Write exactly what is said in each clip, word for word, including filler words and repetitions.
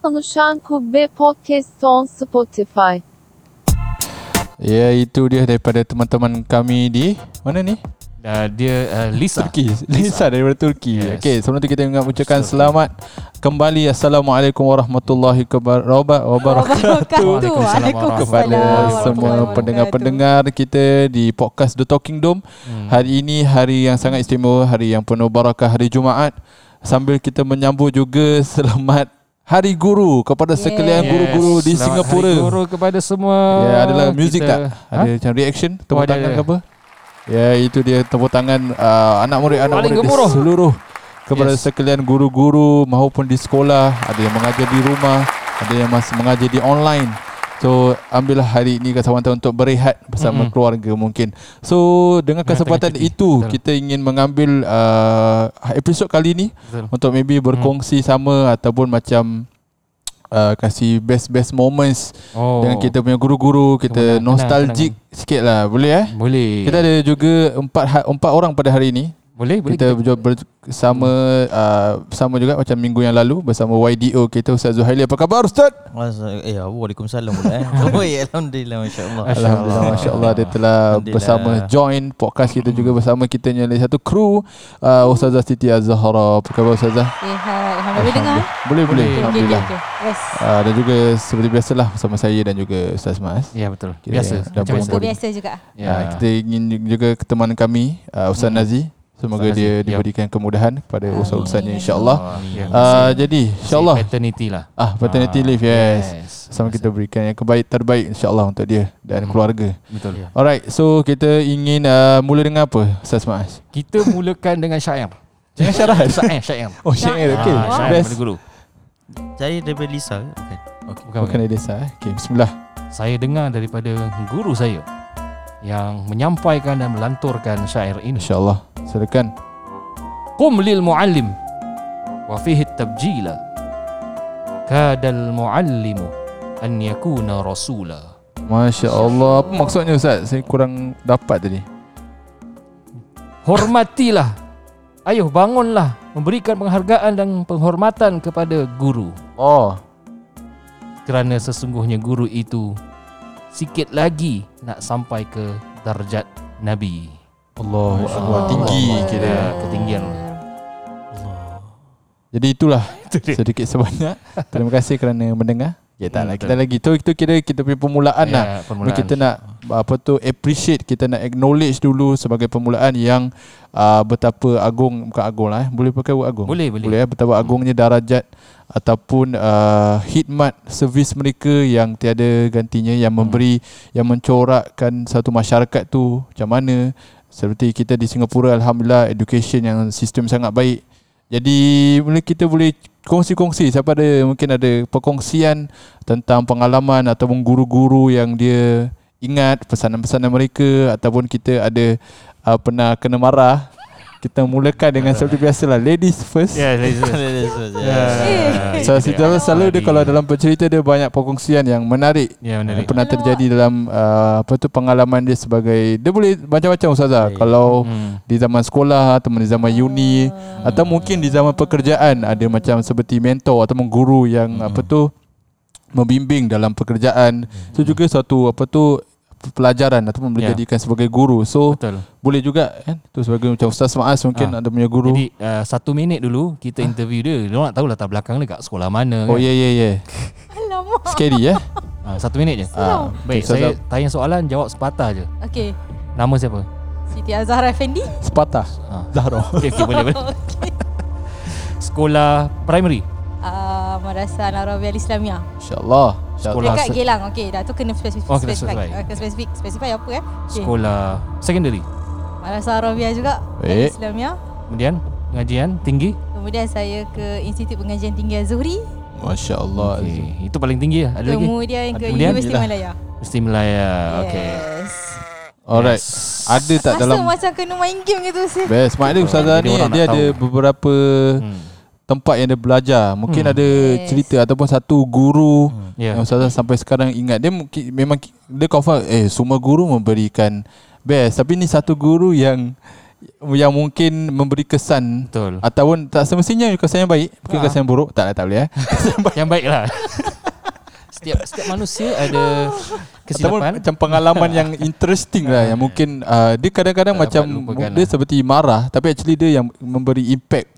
Konsan Kubbe Podcast on Spotify. Ya, itu dia daripada teman-teman kami di mana ni? Uh, dia uh, Lisa. Turki. Lisa, Lisa daripada Turki. Yes. Okey, sebelum tu kita ingat ucapkan so, selamat kembali. Assalamualaikum warahmatullahi wabarakatuh. Kepada semua pendengar-pendengar kita di podcast The Talking Dome. Hmm. Hari ini hari yang sangat istimewa, hari yang penuh barakah, hari Jumaat. Sambil kita menyambut juga selamat Hari Guru kepada yes. sekalian guru-guru yes. di selamat Singapura. Hari Guru kepada semua. Ya, adalah music kita, tak? Ada ha? Macam reaction, tepuk oh, tangan ke apa? Ya, itu dia tepuk tangan uh, anak murid-anak murid, anak murid seluruh kepada yes. sekalian guru-guru maupun di sekolah. Ada yang mengajar di rumah, ada yang masih mengajar di online. So, ambillah hari ini kesempatan untuk berehat bersama mm-hmm. keluarga mungkin. So, dengan kesempatan dengan itu, betul. Kita ingin mengambil uh, episod kali ini betul. Untuk maybe berkongsi mm. sama ataupun macam Uh, kasih best-best moments oh. dengan kita punya guru-guru. Kita nostalgic sikit lah. Boleh eh? Boleh. Kita ada juga empat, empat orang pada hari ini. Boleh, boleh. Kita, kita bersama uh, Sama juga macam minggu yang lalu bersama Y D O kita, Ustaz Zuhaili. Apa khabar Ustaz? Ya, waalaikumsalam pula eh. Oh ya, alhamdulillah, masya-Allah. Alhamdulillah, masya-Allah, dia telah bersama join podcast kita juga bersama kita yang satu kru uh, Ustazah Siti Az Zahra. Apa khabar Ustazah? Ya, alhamdulillah. Dengar? Boleh, boleh. Alhamdulillah. Yes. Uh, dan juga seperti biasalah bersama saya dan juga Ustaz Mas. Ya, betul. Kita biasa. Macam biasa. biasa juga. Ya, uh, kita ingin juga teman kami uh, Ustaz hmm. Nazri. Semoga Ustaz dia Azbi. Diberikan kemudahan kepada usaha-usahanya insya-Allah. Uh, jadi insya-Allah paternity lah. Ah, paternity ah, leave yes. yes. Sama kita berikan yang kebaik terbaik insya-Allah untuk dia dan hmm. keluarga. Betul. Alright, so kita ingin uh, mula dengan apa Ustaz Mas? Kita mulakan dengan syair. Jangan syair, syair, syair. Oh, syair okey. Syair daripada guru. Saya daripada Lisa. Okey. Okey, bukan bukan dari Lisa. Okey, bismillah. Saya dengar daripada guru saya yang menyampaikan dan melanturkan syair ini. InsyaAllah. Silakan. Qum lil muallim wa fihi at-tabjila kadal muallimu an yakuna rasula. Masya-Allah. Apa maksudnya Ustaz? Saya kurang dapat tadi. Hormatilah. Ayuh bangunlah, memberikan penghargaan dan penghormatan kepada guru. Oh. Kerana sesungguhnya guru itu sikit lagi nak sampai ke darjat Nabi. Allah, Allah. Tinggi kita ketinggian. Allah. Jadi itulah sedikit sebanyak. Terima kasih kerana mendengar. Ya, tak hmm, kita lagi tu itu kita kita punya permulaan ya, lah. Permulaan. Kita nak apa tu appreciate, kita nak acknowledge dulu sebagai permulaan yang uh, betapa agung, bukan agung lah eh. Boleh pakai word agung. Boleh boleh. Boleh eh? Betapa hmm. agungnya darajat ataupun uh, khidmat servis mereka yang tiada gantinya, yang memberi hmm. yang mencorakkan satu masyarakat tu macam mana. Seperti kita di Singapura, alhamdulillah education yang sistem sangat baik. Jadi bila kita boleh kongsi-kongsi, siapa ada mungkin ada perkongsian tentang pengalaman ataupun guru-guru yang dia ingat, pesanan-pesanan mereka, ataupun kita ada uh, pernah kena marah. Kita mulakan dengan seperti biasalah, ladies first. Ya, yeah, ladies first. ladies first. Yeah. Yeah. So selalu, selalu dia kalau dalam bercerita dia banyak perkongsian yang menarik. Yeah, menarik. Yang pernah terjadi dalam uh, apa tu pengalaman dia sebagai, dia boleh macam-macam Ustazah. Yeah. Kalau hmm. di zaman sekolah, teman di zaman uni, hmm. atau mungkin di zaman pekerjaan ada macam seperti mentor atau guru yang hmm. apa tu membimbing dalam pekerjaan. Hmm. So juga suatu apa tu pelajaran ataupun boleh yeah. jadikan sebagai guru. So betul. Boleh juga kan tu sebagai macam Ustaz Mas mungkin ha. Ada punya guru. Jadi uh, satu minit dulu kita ha. Interview dia. Dia nak tahu latar belakang dia kat sekolah mana. Oh ya ya ya. Alamak. Scary eh. Ha, satu minit je. Ha. Baik, so, saya so, tanya soalan jawab sepatah je. Okey. Nama siapa? Siti Az Zahra Effendi. Sepatah. Ha. Zahra. Okey okay, boleh boleh. Okay. Sekolah primary. Uh, Madrasah Arabi Islamiyah. InsyaAllah. Sekolah dekat Geylang. Okey, dah tu kena spesifik. Oh, kena spesifik. Spesifik. Spesifik. Spesifik apa eh? Okay. Sekolah secondary. Madrasah Arabi juga. Eh. Islamiyah. Kemudian pengajian tinggi. Kemudian saya ke Institut Pengajian Tinggi Al-Zuhri. Masya-Allah. Okay. Itu paling tinggi ya. Ada kemudian lagi. Kemudian ke Universiti Malaya. Universiti Malaya. Okey. Yes. Alright. Yes. Ada tak masa dalam macam kena main game gitu sih. Best. Mak dia Ustazah ni dia, dia ada tahu. Beberapa hmm. tempat yang dia belajar. Mungkin hmm. ada yes. cerita ataupun satu guru hmm. yeah. yang Ustazah sampai sekarang ingat. Dia mungkin, memang dia confirm eh semua guru memberikan best, tapi ni satu guru yang yang mungkin memberi kesan. Betul. Ataupun tak semestinya kesan yang baik, mungkin ha. kesan yang buruk. Taklah, tak boleh eh. Kesan baik. Yang baiklah. Setiap setiap manusia ada kesilapan. Ataupun macam pengalaman yang interesting lah, yang mungkin uh, dia kadang-kadang tak macam dia lah. Seperti marah, tapi actually dia yang memberi impact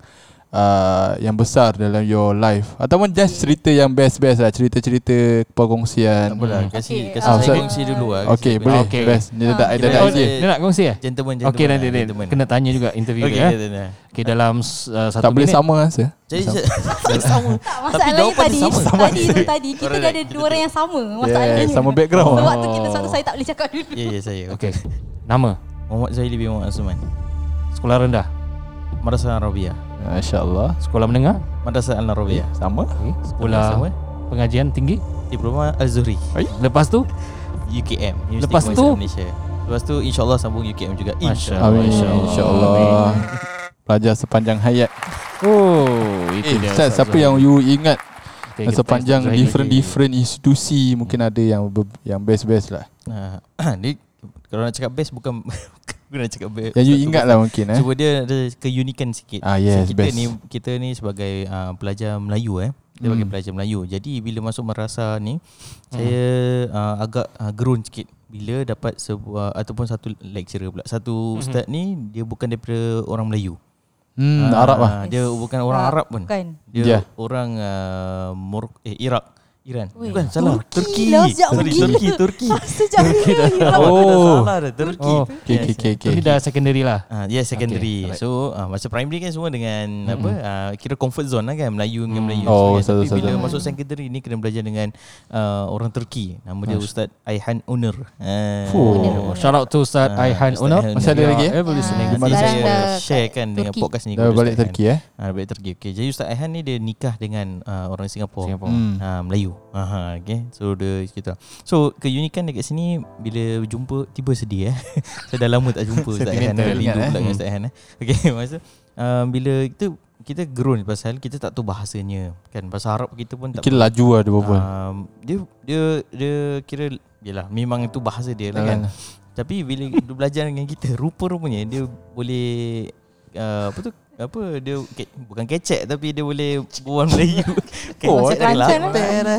uh, yang besar dalam your life. Ataupun just cerita yang best-best lah, cerita-cerita perkongsian. Boleh kasi kasi saya kongsi dulu ah. Okey, boleh. Okay. Best. Dia tak ada idea. Dia nak kongsi ah. Gentleman gentleman. Okey, nanti gentleman. Kena tanya juga interview okay, dia. Okey, ya. Okey, dalam uh, satu minit. Tak boleh sama rasa. Jadi sama. Masalahnya tadi sama. Tadi itu tadi kita dah ada dua orang yang sama masalahnya. Sama background. Waktu kita satu saya tak boleh cakap dulu. Ya, ya saya. Okey. Nama Muhammad Zaili bin Osman. Sekolah rendah Madrasah Arabi Islamiyah. InsyaAllah. Sekolah menengah Madrasah Al-Nahrawi. Sama okay. Sekolah sama. Pengajian tinggi Diploma Al-Zuhri. Lepas tu U K M, Universiti Lepas Islam tu Malaysia. Lepas tu insyaAllah sambung U K M juga. InsyaAllah InsyaAllah insya pelajar sepanjang hayat. Oh itu eh, dia Ustaz, siapa yang you ingat okay, sepanjang different-different institusi, mungkin ada yang yang best-best lah. Ni kalau nak cakap best bukan nak cakap best. Yang you ingat lah mungkin eh. Cuba dia ada keunikan sikit. Ah, yes, so, kita best. ni kita ni sebagai uh, pelajar Melayu eh. Dia hmm. bagi pelajar Melayu. Jadi bila masuk Madrasah ni hmm. saya uh, agak uh, gerun sikit bila dapat sebuah ataupun satu lecturer pula. Satu ustaz hmm. ni dia bukan daripada orang Melayu. Hmm uh, Arab lah. Dia bukan orang Arab pun. Bukan. Dia yeah. orang uh, Mor- eh, Iraq. Iran. Oi. Bukan salah. Turki. Turki. Turki. Turki. Oh. Salah dah. Turki. Oh. Okay, yes. okay, okay, okay. Turki dah secondary lah. Ah, yes, secondary. Okay. So, ah, masa primary kan semua dengan mm-hmm. apa? Ah, kira comfort zone lah kan, Melayu dengan mm. Melayu. Oh, so, kan? Tapi bila masuk secondary ni kena belajar dengan uh, orang Turki. Nama dia Ustaz Ayhan Onur. Ah. Oh. Shout out to Ustaz ah, Ayhan Onur. Masih ada lagi? Eh, boleh sini. Saya share kan dengan podcast ni. Dah balik Turki eh. Ah, balik Turki. Okey. Jadi Ustaz Ayhan ni dia nikah dengan orang Singapura. Ah, Melayu. Aha, okay. So dia cerita. So keunikan dekat sini bila jumpa tiba sedih eh. Saya so, dah lama tak jumpa Ustaz Ayhan. Rindu pula dengan Ustaz Ayhan eh. Okey, masa um, bila kita kita gerun pasal kita tak tahu bahasanya kan. Bahasa Arab kita pun tak. Kita laju lah dia berbual. Um, dia dia dia kira yalah memang itu bahasa dia lah kan. Alah. Tapi bila dia belajar dengan kita rupa-rupanya dia boleh uh, apa tu apa dia ke, bukan kecek tapi dia boleh berbual Melayu. Oh, tak lah.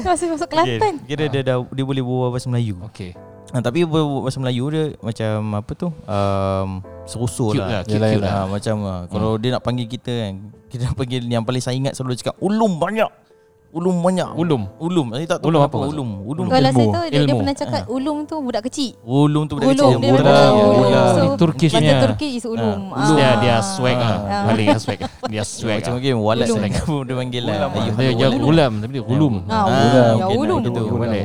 Masih masuk Kelantan. Okay. Kira ha. dia dah dia boleh berbual bahasa Melayu. Okey. Ha, tapi berbual bahasa Melayu dia macam apa tu? Um, Serusul lah, lah. Cute yalah, cute yalah. Lah. Macam hmm. kalau dia nak panggil kita kan, kita nak panggil yang paling saya ingat selalu cakap ulum banyak. Ulum banyak. Ulum. Ulum. Saya tak tahu ulum apa, apa ulum. Ulum. Kalau saya tahu dia, dia pernah cakap ha. ulum tu budak kecil. Ulum tu budak ulum. kecil. Ulum. Ulum. So, Turkish ni. Turki is ulum. Ha. Dia dia swag ah. Paling ha. swag. Dia swag. Macam game wallet Singapura dia panggil lah. Dia dia ulam tapi dia ulum. Ha ulum.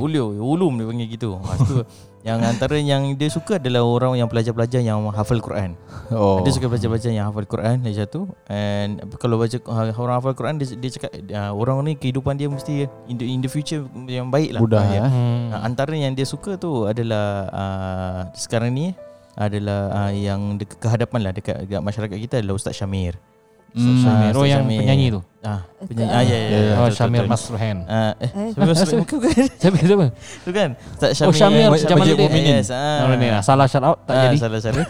Ulum. Ulum dia panggil gitu. Pastu yang antara yang dia suka adalah orang yang pelajar-pelajar yang hafal Quran. Oh. Dia suka pelajar-pelajar yang hafal Quran lagi satu. And kalau baca orang hafal Quran dia, dia cakap uh, orang ni kehidupan dia mesti in the, in the future yang baik lah. Budak, ya. hmm. Antara yang dia suka tu adalah uh, sekarang ni adalah uh, yang dek- kehadapan lah dekat, dekat masyarakat kita adalah Ustaz Syamir. Hmm. Syamir, oh yang Syamir. penyanyi tu. Ah, penyanyi. Ah, ya, ya, ya. Oh, Syamir Masruhan. Ah, eh, Syamir bukan. Syamir siapa? Tu kan. Ustaz Syamir. Oh, Syamir Jamaludin. Yes, ah. Orang ni salah shout out tak ah, jadi. Salah salah.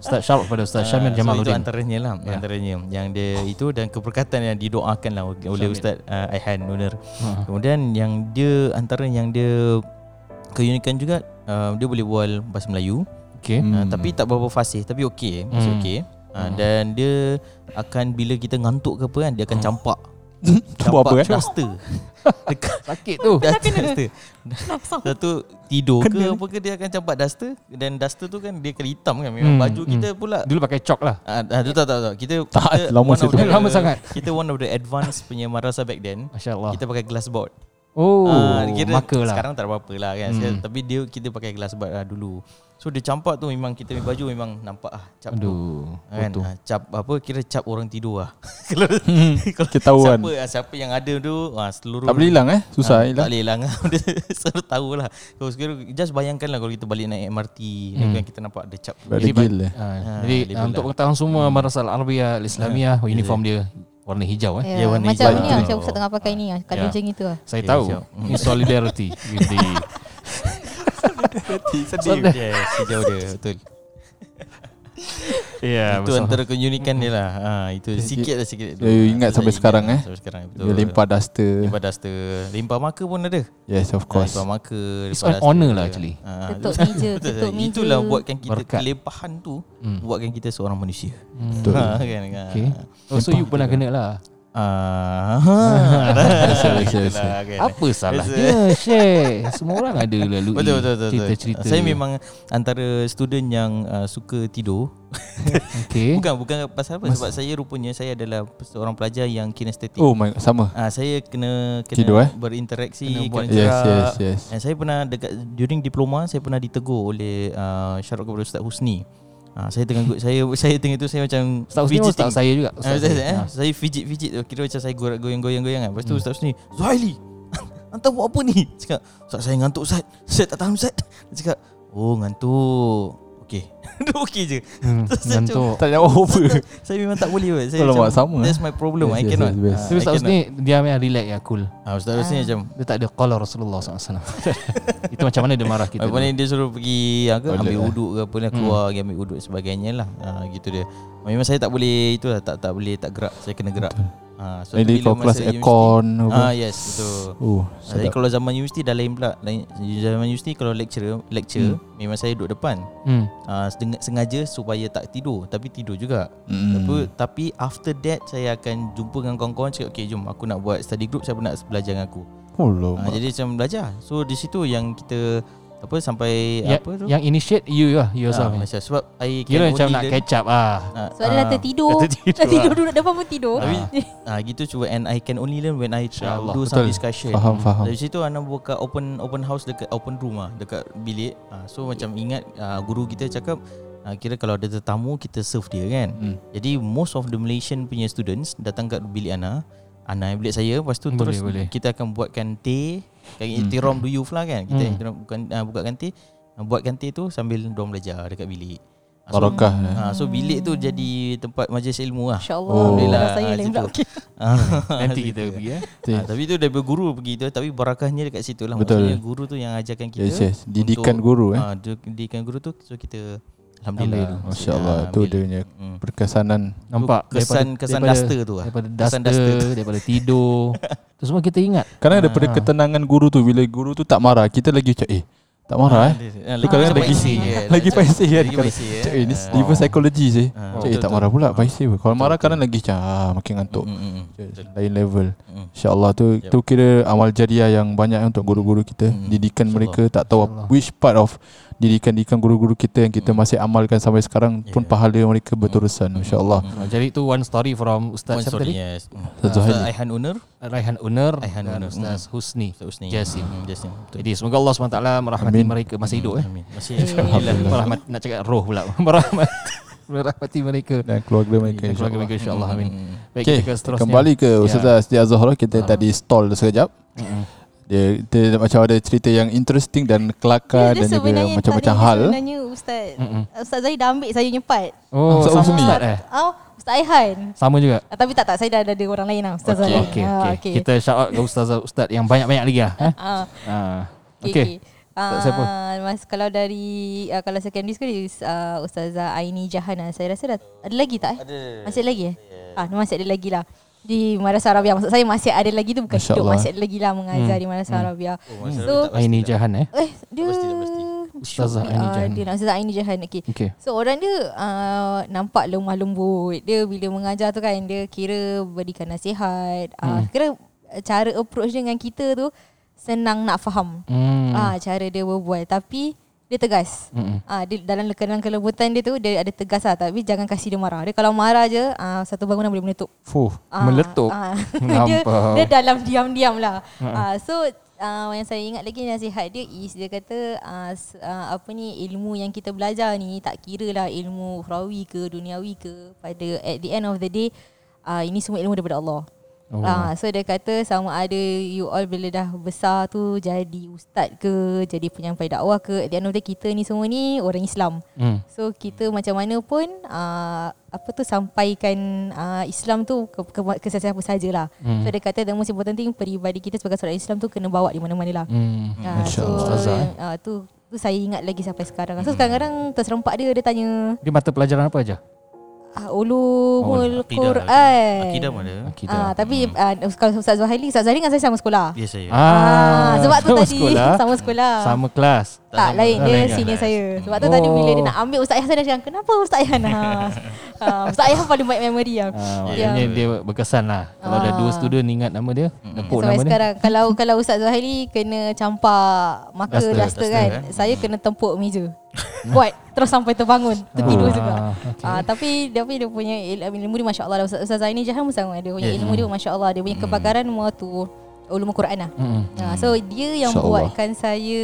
Ustaz shout out pada Ustaz Syamir Jamaludin. So, itu antaranya lah, yeah. antaranya. Yang dia itu dan keberkatan yang didoakan lah oleh Syamir. Ustaz uh, Ayhan Onur. Hmm. Kemudian yang dia antara yang dia keunikan juga uh, dia boleh bual bahasa Melayu. Okey. Uh, hmm. Tapi tak berapa fasih, tapi okey, masih hmm. okey. Ha, dan dia akan bila kita ngantuk ke apa kan dia akan campak. Campak plaster. Dekat sakit tu. Plaster. Satu tidur ke apa ke dia akan campak duster dan duster tu kan dia akan hitam kan memang hmm, baju hmm. kita pula. Dulu pakai chalk lah. Ah ha, ha, tak tak tak. Kita, kita tak, lama situ. Lama sangat. Kita one of the advanced punya madrasah back then. Kita pakai glass board. Oh, ha, marker lah. Sekarang tak apa-apa lah kan. Hmm. Tapi dia kita pakai glass board lah dulu. So dia campak tu memang kita punya baju memang nampak ah cap Aduh, tu kan ah, cap apa kira cap orang tidur ah. Kalau kita tahu siapa kan. siapa yang ada tu ah seluruh tak boleh hilang eh susah ah, hilang tak boleh hilang saya tahu lah. So sekarang just bayangkanlah kalau kita balik naik M R T hmm. kan kita nampak ada cap jadi ah, ah, jadi ah, untuk pengetahuan semua Madrasah Al-Arabiah Al-Islamiyah ah, uniform yeah. dia warna hijau eh. Yeah, warna macam hijau. Ni macam Ustaz tengah pakai ni ah kalau macam itu ah. Saya tahu in solidarity with the sedih dia, si jauh dia betul. yeah, itu bersama. Antara keunikan dia lah. Ha, itu sikitlah sikit. Dia ingat sampai sekarang eh. Sampai sekarang betul. Dia lempar duster. Lempar duster. Lempar marker pun ada. Yes, of course. Lempar marker, it's an honor lah actually. Ha, tutup meja, tutup meja. Itulah buatkan kita kelepahan tu, hmm. buatkan kita seorang manusia. Hmm. Betul. Ha, kan, okay. Oh, so you pernah kena lah. Ah, apa salahnya? Share. Semua orang ada lalu cerita-cerita. Saya memang antara student yang uh, suka tidur. Okay. Bukan bukan pasal apa. Mas, sebab saya rupanya saya adalah seorang pelajar yang kinestetik. Oh my, sama. Ah, saya kena, kena tidur, eh? Berinteraksi, kena buat kena yes, yes, yes. Dan saya pernah dekat during diploma saya pernah ditegur oleh uh, syarat kepada Ustaz Husni. Ha, saya tengah saya saya tengah tu saya macam Ustaz Husni fidget saya juga. Ustaz ha, saya, saya, ha. saya fidget-fidget kira macam saya goyang-goyang-goyang kan. Lepas tu hmm. Ustaz Husni, "Zuhaili, hantar buat apa ni?" Cakap, "Ustaz saya ngantuk Ustaz. Saya tak tahan Ustaz." Dia cakap, "Oh, ngantuk." Okey. Dia okey je. Hmm, ngantuk. Tak jawab apa. Saya memang tak boleh buat. Saya macam, sama, that's my problem. Yes, I cannot. Yes, yes. Ustaz Husni dia memang relax ya, cool. Ha, Ustaz Husni ah. macam dia tak ada qala Rasulullah sallallahu alaihi wasallam. Itu macam mana dia marah kita. Apa ni dia suruh pergi ke, ambil wuduk ke apa nak keluar, hmm. ambil wuduk sebagainya lah. Ha, gitu dia. Memang saya tak boleh itulah, tak tak boleh tak gerak. Saya kena gerak. Ha, so jadi kalau kelas aircon. Ah yes, betul. Oh, jadi kalau zaman universiti dah lain pula. Lain, zaman universiti kalau lecture, lecture hmm. memang saya duduk depan. Hmm. Ha, sengaja supaya tak tidur, tapi tidur juga. Hmm. Tapi, tapi after that saya akan jumpa dengan kawan-kawan, cakap, "Okey, jom aku nak buat study group, siapa nak belajar dengan aku?" Oh, ha, jadi macam belajar. So di situ yang kita apa sampai ya, apa tu yang initiate you lah yourself ah, sebab I kira macam nak catch up ah, ah sebab so, ah, dah tertidur dah tertidur, dah tertidur ah. duduk depan pun tidur ah. ah gitu cuba and I can only learn when I try do some discussion. Faham, faham. Dari situ ana buka open open house dekat open room ah, dekat bilik ah, so macam ingat ah, guru kita cakap ah, kira kalau ada tetamu kita serve dia kan, hmm. jadi most of the Malaysian punya students datang kat bilik ana ana bilik saya, lepas tu boleh, terus boleh. Kita akan buatkan teh kayak hmm. tiram do you lah kan, kita hmm. bukan uh, bukakan teh, buatkan teh tu sambil dorang belajar dekat bilik. So, Barakah uh, so bilik tu jadi tempat majlis ilmu lah. InsyaAllah. Oh. Alhamdulillah. Saya lain pula. Nanti kita pergi ya. uh, Tapi tu daripada guru pergi tu. Tapi barakahnya dekat situ lah. Betul. Maksudnya guru tu yang ajarkan kita. Yes, yes. Didikan untuk, guru eh. Uh, didikan guru tu. So kita Alhamdulillah. Masya-Allah. Tu dia punya perkesanan. Nampak kesan kesan duster tu lah. Daripada duster, duster daripada tidur. Tu semua kita ingat. Karena daripada ha. ketenangan guru tu, bila guru tu tak marah, kita lagi cak eh tak marah ha, eh. Ha, tu kadang-kadang lagi isi. Lagi paisi kan. Cak ini reverse psychology sih. Cak eh tak marah pula paisi. Kalau marah kadang lagi cak makin ngantuk. Lain level. Insya-Allah tu tu kira amal jariah yang banyak untuk guru-guru kita. Didikan mereka tak tahu which part of didikan-didikan guru-guru kita yang kita masih amalkan sampai sekarang pun yeah. pahala mereka berterusan, insyaAllah. Jadi itu one story from Ustaz siapa tadi? Yes. Ustaz Ayhan Onur, Ayhan Onur, Ustaz Husni, Jasim. Jadi semoga Allah subhanahu wa taala merahmati mereka masih hidup eh. Masih merahmat, nak cakap roh pula. Merahmat merahmati mereka dan keluarga mereka, keluarga mereka insyaAllah. Amin. Baik, kita teruskan kembali ke Ustazah Siti Az Zahra. Kita tadi stall sekejap. Dia, dia macam ada cerita yang interesting dan kelakar yeah, dan juga macam-macam hal. Sebenarnya Ustaz Mm-mm. Ustaz Zahid dah ambil saya nyepat. Oh, Ustaz Syafi' eh. Oh, Ustaz Ayhan. Sama juga. Ah, tapi tak tak saya dah ada orang lain lah, Ustaz Zahid. Okey, okay, okay. okay. Kita shout out ke ustaz-ustaz yang banyak-banyak lagi lah. Ha. Ha. Okey. Siapa? Mas kalau dari uh, kalau secondary school uh, Ustazah Aini Jahan, saya rasa dah ada lagi tak eh? Ada. Masih ada lagi eh? Yeah. Ah, masih ada lagi lah. Di Madrasah Arabi maksud saya masih ada lagi tu bukan Masya hidup Allah. Masih ada lagi lah mengajar hmm. di Madrasah hmm. Arabi. Oh, so Aini Jahan eh. Eh dia pasti pasti. Ustazah Aini Jahan. Dia nak Ustazah Aini Jahan. Okey. Okay. So orang dia uh, nampak lemah lembut. Dia bila mengajar tu kan dia kira berikan nasihat. Ah hmm. uh, kira cara approach dengan kita tu senang nak faham. Ah hmm. uh, cara dia berbual tapi dia tegas. Mm-hmm. Ah, dia, dalam kenan kelembutan dia tu dia ada tegas lah, tapi jangan kasih dia marah. Dia kalau marah je ah, satu bangunan boleh meletup. Fuh, ah, meletup. Ah, dia, dia dalam diam-diam lah. Mm-hmm. Ah, so ah, yang saya ingat lagi nasihat dia is dia kata ah, apa ni ilmu yang kita belajar ni tak kiralah ilmu ukhrawi ke duniawi ke, pada at the end of the day ah, ini semua ilmu daripada Allah. Oh. Ah, so dia kata sama ada you all bila dah besar tu jadi ustaz ke, jadi penyampai dakwah ke, at the end of the day kita ni semua ni orang Islam. Hmm. So kita macam mana pun ah, apa tu sampaikan ah, Islam tu ke, ke, ke sesiapa sajalah. Hmm. So dia kata the most important thing peribadi kita sebagai seorang Islam tu kena bawa di mana-manalah. Hmm. Ah, so ah, tu tu saya ingat lagi sampai sekarang. So kadang-kadang terserempak dia dia tanya dia mata pelajaran apa aja? Uh, ulumul oh, akidah, Quran. Akidah mana? Akidah. Ah, tapi hmm. uh, kalau Ustaz Zuhaili, Ustaz Zuhaili dengan saya sama sekolah. Ya, saya. Ah, ah sebab tu tadi sekolah, sama sekolah. Sama kelas. Tak, tak lain dia senior saya. Sebab tu oh. tadi bila dia nak ambil Ustaz Ayhan, saya dah cakap, "Kenapa Ustaz Ayhan?" ah, Ustaz Ayhan paling baik memory ah. Dia dia berkesan lah. Kalau ah. ada dua student ingat nama dia, nepuk hmm. nama dia. Sekarang kalau kalau Ustaz Zuhaili kena campak marker duster kan, eh? Saya kena tempuk meja. Buat terus sampai terbangun, tertidur ah, juga. Okay. Ah, tapi dia punya, dia punya ilmu dia masya-Allah. Ustazah Aini Jahan sama ada punya yeah, ilmu dia masya-Allah. Dia punya mm. kebakaran semua tu ulum Quran lah. Mm. Ah, so dia yang Insya buatkan Allah. Saya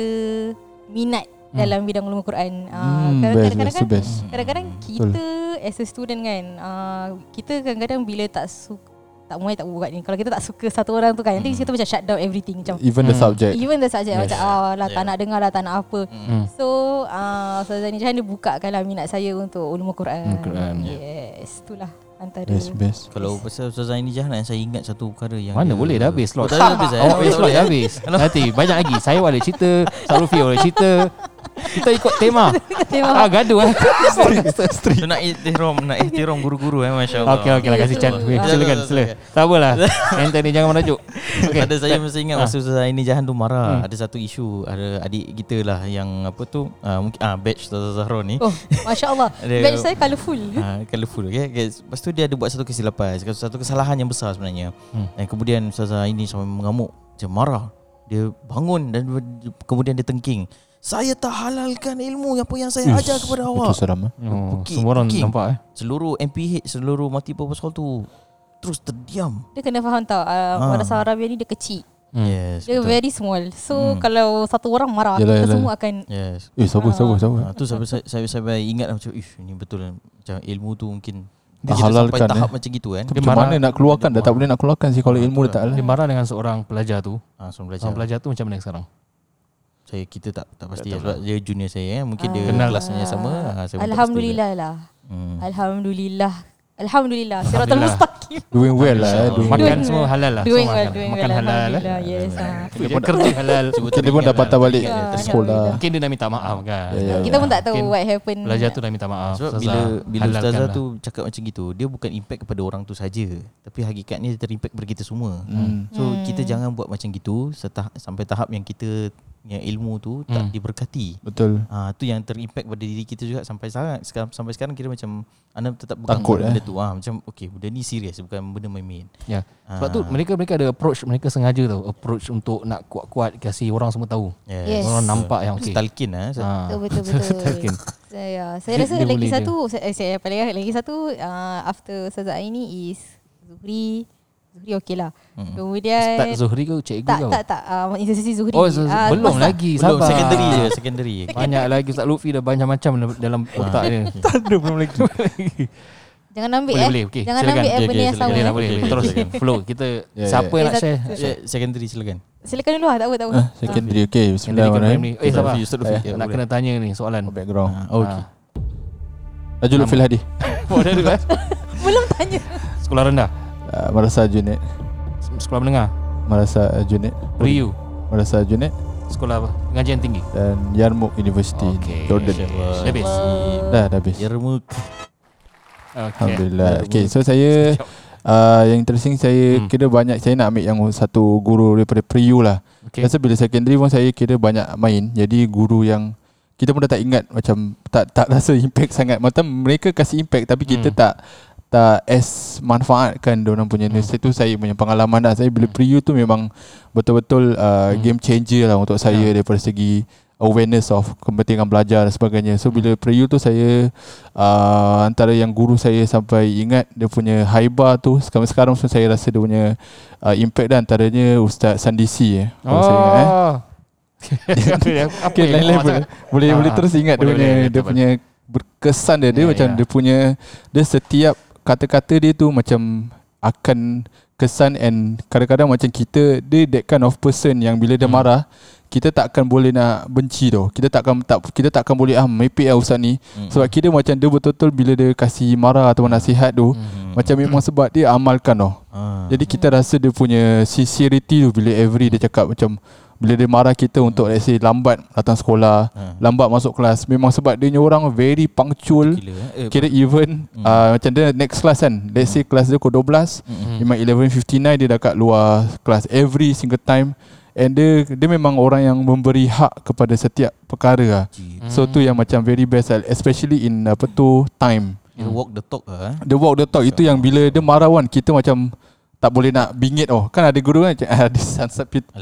minat mm. dalam bidang ulum Quran. Ah, mm, kadang-kadang best, best. kadang-kadang kita mm. as a student kan, ah, kita kadang-kadang bila tak suka tak mahu tak buat ni. Kalau kita tak suka satu orang tu kan, nanti kita macam shut down everything macam. Even hmm. the subject. Even the subject yes. macam ah lah yeah. tak nak dengar lah, tak nak apa. Hmm. So ah uh, Ustaz Zaini Jahan dia bukakanlah minat saya untuk ulum Quran. Quran. Yes, itulah antara. Yes, best. Kalau pasal Ustaz Zaini Jahan saya ingat satu perkara yang mana dia, boleh dah habis slot. Dah habis. Oh, habis slot dah habis. Nanti banyak lagi. Saya boleh cerita, Sarufi boleh cerita. Kita ikut tema. Ah gaduh eh. Street. Nak ihtiram, nak ihtiram guru-guru eh masya-Allah. Okey okeylah kasih chance. Silakan silakan. Tak apalah. Anthony jangan merajuk. Okay. Ada saya mesti ingat masa Ustazah Aini Jahan tu marah. Hmm. Ada satu isu ada adik kita lah yang apa tu ah mungkin ah batch Ustazah Zahra ni. Oh masya-Allah. Batch saya colourful. Ah colourful okey. Okay. Lepas tu dia ada buat satu kesilapan, satu kesalahan yang besar sebenarnya. Hmm. Dan kemudian Ustazah Aini sampai mengamuk, dia marah. Dia bangun dan kemudian dia tengking. Saya tak halalkan ilmu apa yang saya Ush, ajar kepada awak. Itu seram. Oh, okay, semua orang okay. nampak eh. Seluruh M P H, seluruh multipurpose hall tu terus terdiam. Dia kena faham tau, uh, ha. Madrasah Arabi ni dia kecil. Yes, dia betul. Very small. So hmm. kalau satu orang marah yalah, kita yalah. Semua akan yes. Eh sabar sabar sabar. Ah, tu sampai saya saya ingat macam ish ni betul macam ilmu tu mungkin dia sampai kan, tahap eh. macam gitu kan. Dia marah, mana nak keluarkan dah tak boleh nak keluarkan sih kalau ilmu dah tak ada. Dia marah dengan seorang pelajar tu. Ah, seorang pelajar. Seorang pelajar tu macam mana sekarang? Saya kita tak tak pasti tak, tak, tak. Dia junior saya eh. Mungkin ah, dia kelasnya ah, sama ah, saya alhamdulillah lah hmm. alhamdulillah alhamdulillah siratal mustaqim doing well lah doing makan well. Semua halal lah doing well, makan, doing makan well, halal lah yes ah. Dia pun kerja halal dia pun dapat balik ah, sekolah mungkin dia nak minta maaf kan yeah, yeah, kita yeah. pun tak tahu mungkin what happen belajar tu nak minta maaf sebab bila bila ustazah tu cakap macam gitu dia bukan impact kepada orang tu saja tapi hakikatnya dia terimpact kepada kita semua so kita jangan buat macam gitu sampai tahap yang kita yang ilmu tu tak hmm. diberkati. Betul. Ah ha, tu yang terimpact pada diri kita juga sampai sekarang sampai sekarang kira macam anda tetap takut benda eh. tu ah ha, macam okey benda ni serius bukan benda main-main. Ya. Sebab ha. tu mereka mereka ada approach mereka sengaja tau approach untuk nak kuat-kuat kasi orang semua tahu. Yes. Yes. Orang nampak so, yang okey. Stalking eh. Ha. Betul betul betul. saya saya rasa dia lagi satu dia. saya paling lagi satu uh, after Ustazah Aini is Zuhri. Zuhri okey lah. Hmm. Kemudian Ustaz Zuhri ke cikgu tak, kau? Tak, tak, tak. Uh, Institusi Zuhri. Oh, so, uh, belum lagi. Sabar. Belum, secondary je. Secondary. Banyak lagi. Ustaz Luffy dah banyak macam dalam otak dia. Tak ada belum lagi. Jangan ambil boleh, eh. Boleh, okay. Jangan silakan. ambil eh benda yang sama. Boleh, boleh. Terus flow. Kita yeah, siapa yeah. nak share? Yeah, secondary silakan. Silakan dulu lah. Tak apa, tak apa. Ah, secondary, okey. Bismillahirrahmanirrahim. Eh, sabar. Nak kena tanya ni soalan. Background. Okey. Ustaz Luffy Hadi. Belum tanya. Sekolah rendah. Uh, Madrasah Aljunied. Sekolah menengah Madrasah Aljunied. Riu Madrasah Aljunied. Sekolah Pengajian Tinggi dan Yarmouk University. Okay. Jordan. Dah habis. Dah dah habis. Yarmouk. Okay. Alhamdulillah. Okey, so saya uh, yang interesting saya hmm. kira banyak saya nak ambil yang satu guru daripada Priu lah. Okay. Sebab bila secondary pun saya kira banyak main. Jadi guru yang kita pun dah tak ingat macam tak tak rasa impact sangat. Macam mereka kasih impact tapi kita hmm. tak tak es manfaatkan diorang punya universiti hmm. tu saya punya pengalaman dah saya bila Priu tu memang betul-betul uh, hmm. game changer lah untuk saya yeah. daripada segi awareness of kepentingan belajar dan sebagainya so bila Priu tu saya uh, antara yang guru saya sampai ingat dia punya haiba tu sekarang-sekarang pun saya rasa dia punya uh, impact dah antaranya Ustaz Sandisi eh, oh. saya ingat, eh. apa okay, lain level boleh, ah, boleh terus ingat boleh, dia punya, boleh, dia punya berkesan dia, dia yeah, macam yeah. dia punya dia setiap kata-kata dia tu macam akan kesan and kadang-kadang macam kita dia that kind of person yang bila dia hmm. marah kita tak akan boleh nak benci tau kita tak akan tak kita tak akan boleh ah mepek ah ustaz ni hmm. sebab kita macam dia betul-betul bila dia kasih marah atau nasihat tu hmm. macam memang sebab dia amalkan tau hmm. jadi kita rasa dia punya sincerity tu bila every dia cakap macam Bila dia marah kita untuk hmm. let's say lambat datang sekolah, hmm. lambat masuk kelas, memang sebab dia ni orang very punctual. Gila, eh? Kira even hmm. uh, macam dia next class kan, let's say kelas dia pukul dua belas, hmm. memang eleven fifty-nine dia dah kat luar kelas every single time. And dia, dia memang orang yang memberi hak kepada setiap perkara lah. hmm. So tu yang macam very best, especially in apa tu time. Dia walk the talk lah. Dia walk the talk. Itu yang bila dia marah kan, kita macam tak boleh nak bingit. Oh, kan ada guru kan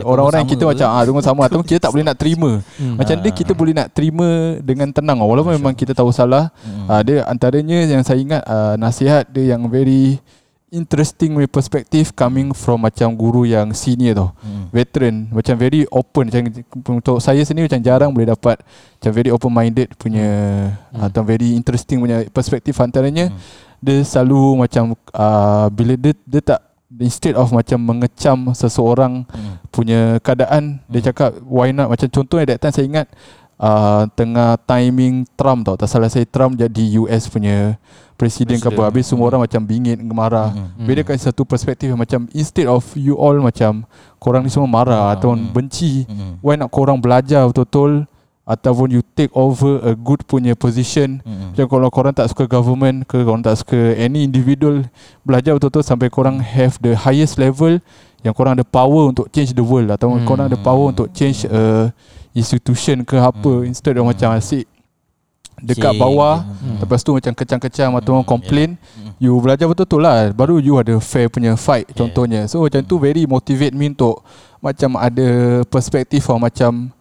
orang-orang kita macam ah dengan sama atau kita tak boleh nak terima. Hmm. Macam dia kita boleh nak terima dengan tenang walaupun memang kita tahu salah. Hmm. Uh, dia antaranya yang saya ingat uh, nasihat dia yang very interesting perspective coming from macam guru yang senior tau. Hmm. Veteran macam very open, macam untuk saya sendiri macam jarang boleh dapat macam very open minded punya hmm. atau very interesting punya perspektif. Antaranya hmm. dia selalu macam uh, bila dia, dia tak, instead of macam mengecam seseorang hmm. punya keadaan, hmm. dia cakap why not. Macam contohnya that time saya ingat uh, tengah timing Trump tau, tak salah saya Trump jadi U S punya presiden ke apa, habis semua orang hmm. macam bingit marah. hmm. Bedakan satu perspektif macam instead of you all macam korang ni semua marah hmm. atau hmm. benci, hmm. why not korang belajar betul-betul ataupun you take over a good punya position. Mm-hmm. Macam kalau korang tak suka government ke, korang tak suka any individual, belajar betul-betul sampai korang have the highest level yang korang ada power untuk change the world atau mm-hmm. korang ada power untuk change a institution ke apa. Mm-hmm. Instead of mm-hmm. macam asyik dekat Cik. bawah, hmm. lepas tu macam kecam-kecam atau orang hmm. complain, yeah. you belajar betul-betul lah, baru you ada fair punya fight, yeah. contohnya. So macam tu very motivate me untuk macam ada perspektif or macam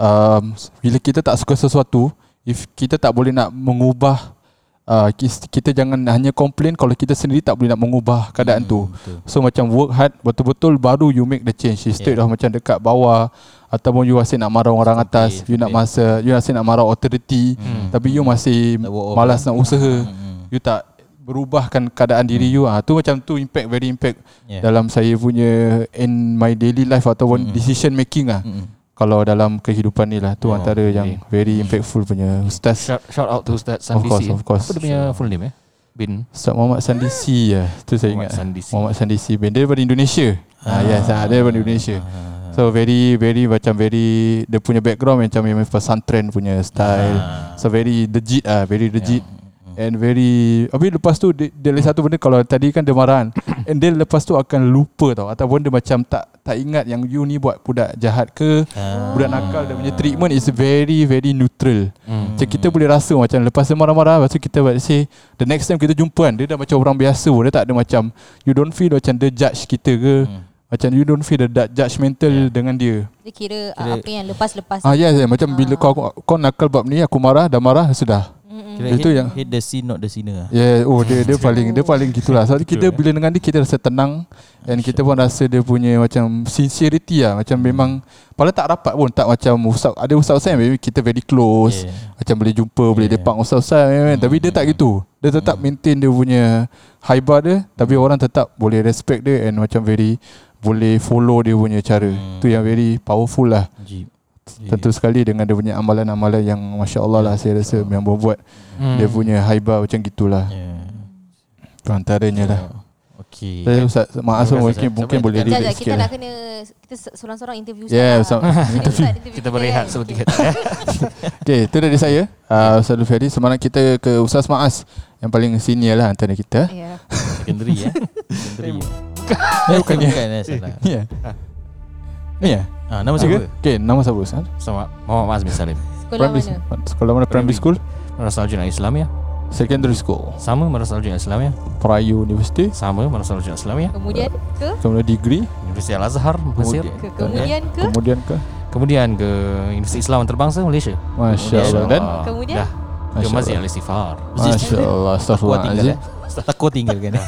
Um, bila kita tak suka sesuatu, if kita tak boleh nak mengubah, uh, kita jangan hanya complain kalau kita sendiri tak boleh nak mengubah keadaan hmm, tu. Betul. So macam work hard betul-betul baru you make the change. Instead yeah. of macam dekat bawah ataupun you asyik nak marah orang atas, okay. you nak masa, you asyik nak marah authority, hmm. tapi you masih malas nak usaha, hmm. you tak berubahkan keadaan hmm. diri you. Ah ha, tu macam tu impact, very impact yeah. dalam saya punya in my daily life ataupun hmm. decision making ah. Hmm. Kalau dalam kehidupan ni lah, tu yeah, antara okay. yang very impactful punya Ustaz. Shout, shout out to Ustaz Sandisi. Of course, of course. Apa dia punya full name eh? Bin Ustaz Muhammad Sandisi ya. Tu saya ingat Sandisi. Muhammad Sandisi Bin. Dia daripada Indonesia. Ah, ah yes, ah, dia daripada Indonesia. Ah. So very very macam very dia punya background macam yang pesantren punya style. Ah. So very legit ah, very legit. Yeah. And very habis lepas tu dia, dia ada satu benda, kalau tadi kan dia marahan and dia lepas tu akan lupa tau, ataupun dia macam tak tak ingat yang you ni buat budak jahat ke ah. budak nakal. Dia punya treatment is very very neutral. hmm. Macam kita boleh rasa macam lepas dia marah-marah, lepas tu kita say the next time kita jumpa kan, dia dah macam orang biasa, dia tak ada macam you don't feel macam dia judge kita ke. hmm. Macam you don't feel the judgemental yeah. dengan dia. Dia kira, kira apa yang lepas-lepas. Ah yes, yes. Macam ah. bila kau, kau nakal bab ni, aku marah, dah marah, sudah. Mm-hmm. Kira itu hate, yang hate the sin, not the sinner. Yeah, oh dia dia paling dia paling gitulah. So kita yeah. bila dengan dia kita rasa tenang and sure. kita pun rasa dia punya macam sincerity lah. Macam hmm. memang pada tak rapat pun, tak macam ustaz. Ada ustaz-ustaz kita very close. Yeah. Macam boleh jumpa, yeah. boleh depak ustaz-ustaz hmm. tapi dia tak gitu. Dia tetap hmm. maintain dia punya high bar dia, tapi orang tetap boleh respect dia and macam very boleh follow dia punya cara. hmm. Tu yang very powerful lah. Jeep. Tentu Jeep. sekali dengan dia punya amalan-amalan yang Masya Allah lah, saya rasa yang buat hmm. dia punya haiba macam gitulah. yeah. Itu antaranya yeah. lah. Okay. Saya Ustaz Maaf Ustaz, mungkin, Ustaz. mungkin Ustaz. boleh Ustaz, Ustaz, kita lah. nak kena kita seorang-seorang interview yeah, Ustaz. Ustaz, interview kita berehat seperti kata. Okay, itu dari saya uh, Ustaz Luffy Hadi. Semangat kita ke Ustaz Maas yang paling senior lah antara kita. yeah. Kenderi ya Kenderi ya, bukan ya. Bukan ya, salah. Ya. Ni ya. Ah, nama siapa? Okey, nama siapa Ustaz? Sama Muhammad Sandisi Salim. Sekolah mana? Sekolah mana? Primary school? Madrasah Aljunied Islamiyah. Secondary school. Sama Madrasah Aljunied Islamiyah. Prior University. Sama Madrasah Aljunied Islamiyah. Kemudian ke? Kemudian degree Universiti Al-Azhar Mesir. Kemudian ke? Kemudian ke? Kemudian ke Universiti Islam Antarbangsa Malaysia. Masya-Allah. Dan kemudian ke Masjid Al-Istighfar. Masya-Allah. Astagfirullahalazim. Takut tinggalkan.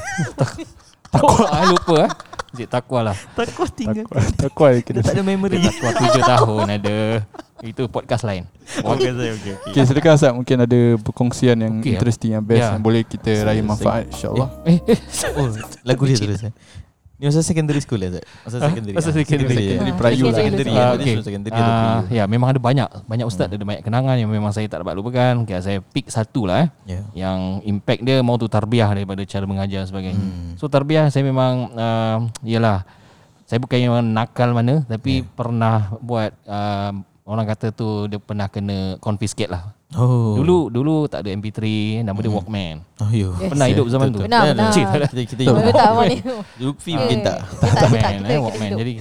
Takwa ah lupa ah. Cik takwa lah. Takwa tinggal. Takwa kita tak ada memory. Takwa tujuh tahun ada. Itu podcast lain. Okey saya okey. Okey sedekah Ustaz, mungkin ada perkongsian yang okay, interesting yang best yeah. yang boleh kita saya, raih manfaat insya-Allah. Eh, eh, eh. Oh, lagu dia terus. Ni masa secondary school lah Ustaz. Masa secondary. Masa secondary. Secondary prior lah. Secondary. Secondary. Ya, memang ada banyak banyak ustaz, ada banyak kenangan yang memang saya tak dapat lupakan. Okey, saya pick satu lah eh. Yang impact dia mau tu tarbiyah daripada cara mengajar sebagainya. So tarbiyah saya memang yalah, saya bukan yang nakal mana, tapi yeah. pernah buat uh, orang kata tu dia pernah kena confiscate lah. Oh. Dulu dulu tak ada M P three, nama dia Walkman. Oh, yo. Pernah yes. hidup zaman tu. Benar, benar. Cik, tak, kita kita hidup. Tak tahu ni. Luffy mungkin tak. Walkman, eh, Walkman. Jadi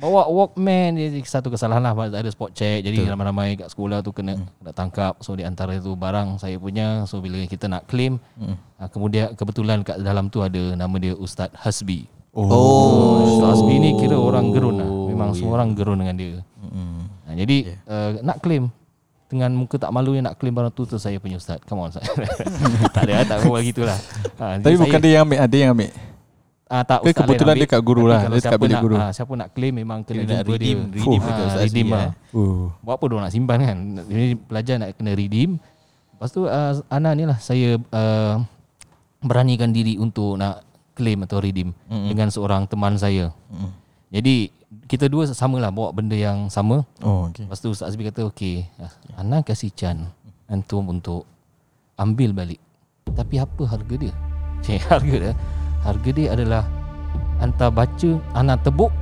bawa Walkman jadi satu kesalahan lah, ada spot check. Jadi betul. Ramai-ramai kat sekolah tu kena hmm. nak tangkap. So di antara tu barang saya punya. So bila kita nak claim, hmm. kemudian kebetulan kat dalam tu ada nama dia Ustaz Hasbi. Oh, oh. Ustaz Azbi ni kira orang gerun lah. Memang yeah. semua orang gerun dengan dia. Mm-hmm. Nah, jadi yeah. uh, nak claim dengan muka tak malu yang nak claim barang tu tu saya punya ustaz. Come on. Tak ada tak buat gitulah. Ha, tapi bukan saya, dia yang ambil, ada yang ambil. Ah tak, ustaz kebetulan dekat guru lah, dekat bilik guru. Ha, siapa nak claim memang kena dia jumpa redeem, dia. Redeem dekat ustaz Azbi. Buat apa dia nak simpan kan? Jadi pelajar nak kena redeem. Lepas tu uh, Ana ni lah saya uh, beranikan diri untuk nak claim atau redeem mm-hmm. dengan seorang teman saya. Mm-hmm. Jadi kita dua samalah bawa benda yang sama. Oh, okay. Lepas tu Ustaz Azbi kata okey, Ana kasih can antum untuk ambil balik. Tapi apa harga dia? Cik, harga dia. Harga dia adalah anta baca, Ana tebuk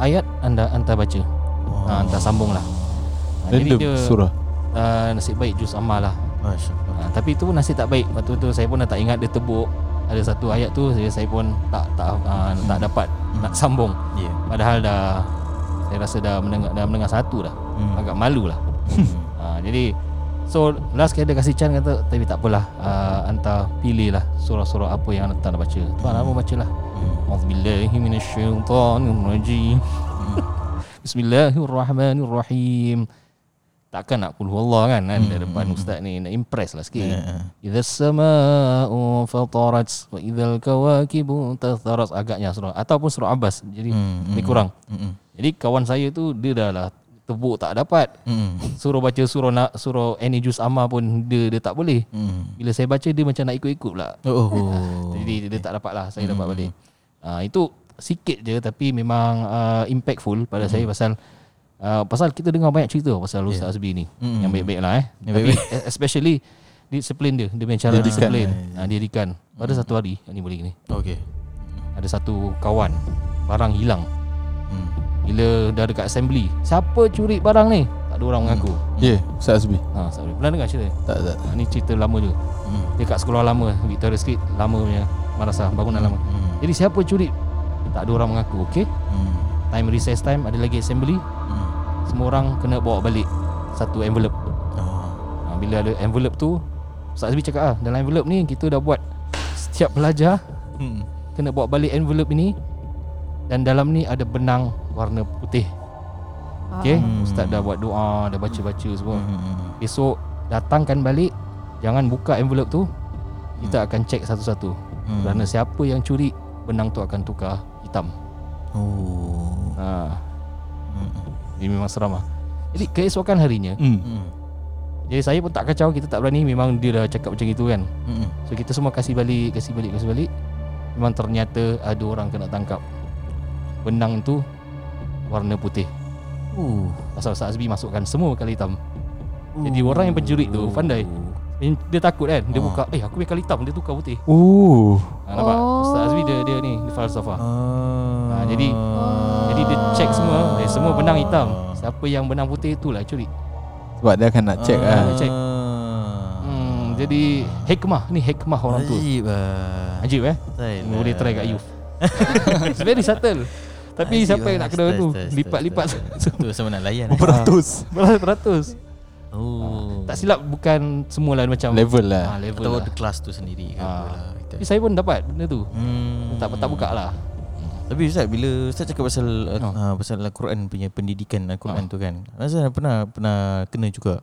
ayat anda anta baca. Oh. Ha, anta sambunglah. Ha, jadi dia surah. Uh, nasib baik juz amalah. Masya-Allah. Ha, tapi itu pun nasib tak baik. Waktu tu saya pun dah tak ingat dia tebuk. Ada satu ayat tu saya, saya pun tak tak uh, tak dapat hmm. nak sambung. Yeah. Padahal dah saya rasa dah mendengar dah mendengar satu dah. Hmm. Agak malulah. uh, jadi so last kali dia kasih can kata tapi tak apalah uh, anta pilihlah surah-surah apa yang anta nak baca. Tu hmm. apa bacalah. Auzubillahi minasyaitonir rajim. Bismillahirrahmanirrahim. Takkan nak puluh Allah kan, kan? Hmm. Depan ustaz ni nak impress lah sikit. Yeah. Idhas sama'u fatarat wa idhal kawakibu tatharat, agaknya surah ataupun surah Abbas. Jadi hmm. lebih kurang. Hmm. Jadi kawan saya tu dia dah lah tebuk tak dapat. Hmm. Suruh baca surah nak surah any juz amma pun dia dia tak boleh. Hmm. Bila saya baca dia macam nak ikut-ikut pula. Oh. Jadi dia tak dapat lah, saya hmm. dapat balik. Uh, itu sikit je tapi memang uh, impactful pada hmm. saya pasal Uh, pasal kita dengar banyak cerita pasal yeah. Ustaz Azbi ni mm-hmm. yang baik-baik lah eh. Yang tapi baik-baik. Especially disiplin dia, dia punya cara disiplin, ha, dirikan. Pada satu hari, ni boleh ni. Okey. Ada satu kawan, barang hilang. Mm. Bila dah dekat assembly, siapa curi barang ni? Tak ada orang mengaku. Ya, yeah, Ustaz Azbi. Ha, Ustaz Azbi. Pernah dengar cerita? Tak, tak. Ha, ni cerita lama je. Mm. Dia kat sekolah lama, Victoria Street, lama punya madrasah, bangunan mm. lama. Mm. Jadi siapa curi? Tak ada orang mengaku, okey? Mm. Time recess time, ada lagi assembly. Mm. Semua orang kena bawa balik satu envelope. Oh. Ha, bila ada envelope tu, Ustaz Azbi cakap ah, dalam envelope ni kita dah buat setiap pelajar hmm. kena bawa balik envelope ini dan dalam ni ada benang warna putih. Okey, hmm. ustaz dah buat doa, dah baca-baca semua. Hmm. Esok datangkan balik, jangan buka envelope tu. Kita akan cek satu-satu. Hmm. Kerana siapa yang curi, benang tu akan tukar hitam. Oh. Ha. Hmm. Dia memang seram lah. Jadi keesokan harinya mm. jadi saya pun tak kacau, kita tak berani. Memang dia dah cakap macam itu kan. Mm. So kita semua kasih balik, kasih balik, kasih balik. Memang ternyata ada orang kena tangkap. Benang tu warna putih. Ooh. Pasal Ustaz Azbi masukkan semua kali hitam. Ooh. Jadi orang yang pencurik tu pandai. Dia takut kan, dia ah. buka, eh aku punya kali hitam, dia tukar putih. Ooh. Ha, nampak? Oh. Ustaz Azbi dia, dia ni, dia falsafah. Ah. Ha, jadi ah. jadi dia check semua, eh, semua benang hitam. Siapa yang benang putih itulah curi. Sebab dia akan nak check ah. Lah. Dia check. Hmm, jadi hikmah, ni hikmah orang tu. Ajib ah. Ajib eh? Betul. Boleh try kat you. It's very subtle. Tapi siapa yang nak kena tu? Lipat-lipat tu sama nak layan. Beratus. Beratus. Oh. Tak silap bukan semualah macam level lah. Ha, level atau lah. Kelas tu sendiri ke apalah. Tapi saya pun dapat benda tu. Hmm. Tak tak buka lah. Tapi Ustaz, bila Ustaz cakap pasal no. uh, pasal Al-Quran punya pendidikan Al-Quran no. tu kan, rasa pernah pernah kena juga.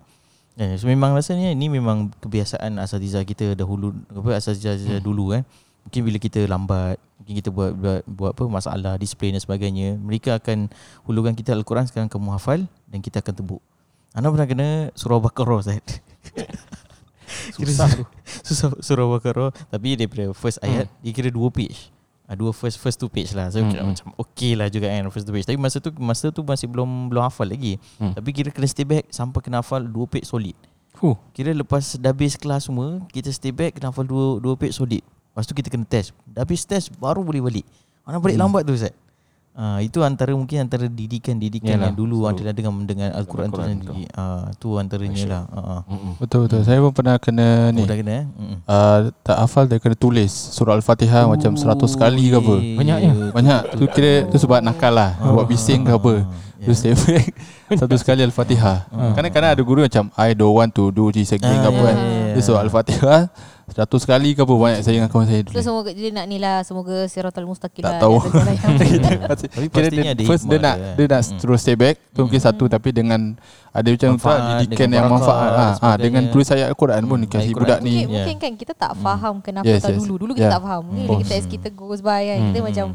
Ya, so memang rasanya ni memang kebiasaan asatizah kita dahulu, apa asatizah hmm. dulu kan. Mungkin bila kita lambat, mungkin kita buat buat, buat apa masalah disiplin dan sebagainya, mereka akan hulukan kita Al-Quran sekarang kamu hafal dan kita akan tebuk. Ana pernah kena surah Baqarah Ustaz. Susah tu. Susah surah Baqarah, tapi daripada first ayat hmm. dia kira dua page. Dua first first two page lah. Saya so, kira mm-hmm. macam okey lah juga kan first two page. Tapi masa tu masa tu masih belum belum hafal lagi. Mm. Tapi kira kena stay back sampai kena hafal dua page solid. Huh. Kira lepas dah habis kelas semua, kita stay back kena hafal dua dua page solid. Lepas tu kita kena test. Dah habis test baru boleh balik. Mana balik mm. lambat tu Ustaz. Uh, itu antara mungkin antara didikan-didikan yalah, yang dulu so, antara dengan dengan Al-Quran, Al-Quran tu sendiri. Ah uh, tu antaranya lah. Uh-huh. Betul betul. Saya pun pernah kena ni. Pernah kena eh. Uh, tak hafal dia kena tulis surah Al-Fatihah oh, macam seratus kali ke apa. Banyaknya. Banyak. Tu kira tu sebab nakal lah, buat bising ke apa. Tu sebab satu sekali Al-Fatihah. Kadang-kadang ada guru macam I don't want to do this again ke apa kan. Dia surah Al-Fatihah seratus kali ke apa banyak saya dengan kawan saya dulu. So semoga dia nak ni lah, semoga siratal mustaqim tak tahu. Kira dia first dia nak dia nak terus stay back tu mungkin satu, tapi dengan ada macam didikan yang manfaat ah dengan tulis ayat Al-Quran pun dikasih budak ni. Mungkin kan kita tak faham kenapa tahun dulu dulu kita tak faham. Bila kita kita goes by kan kita macam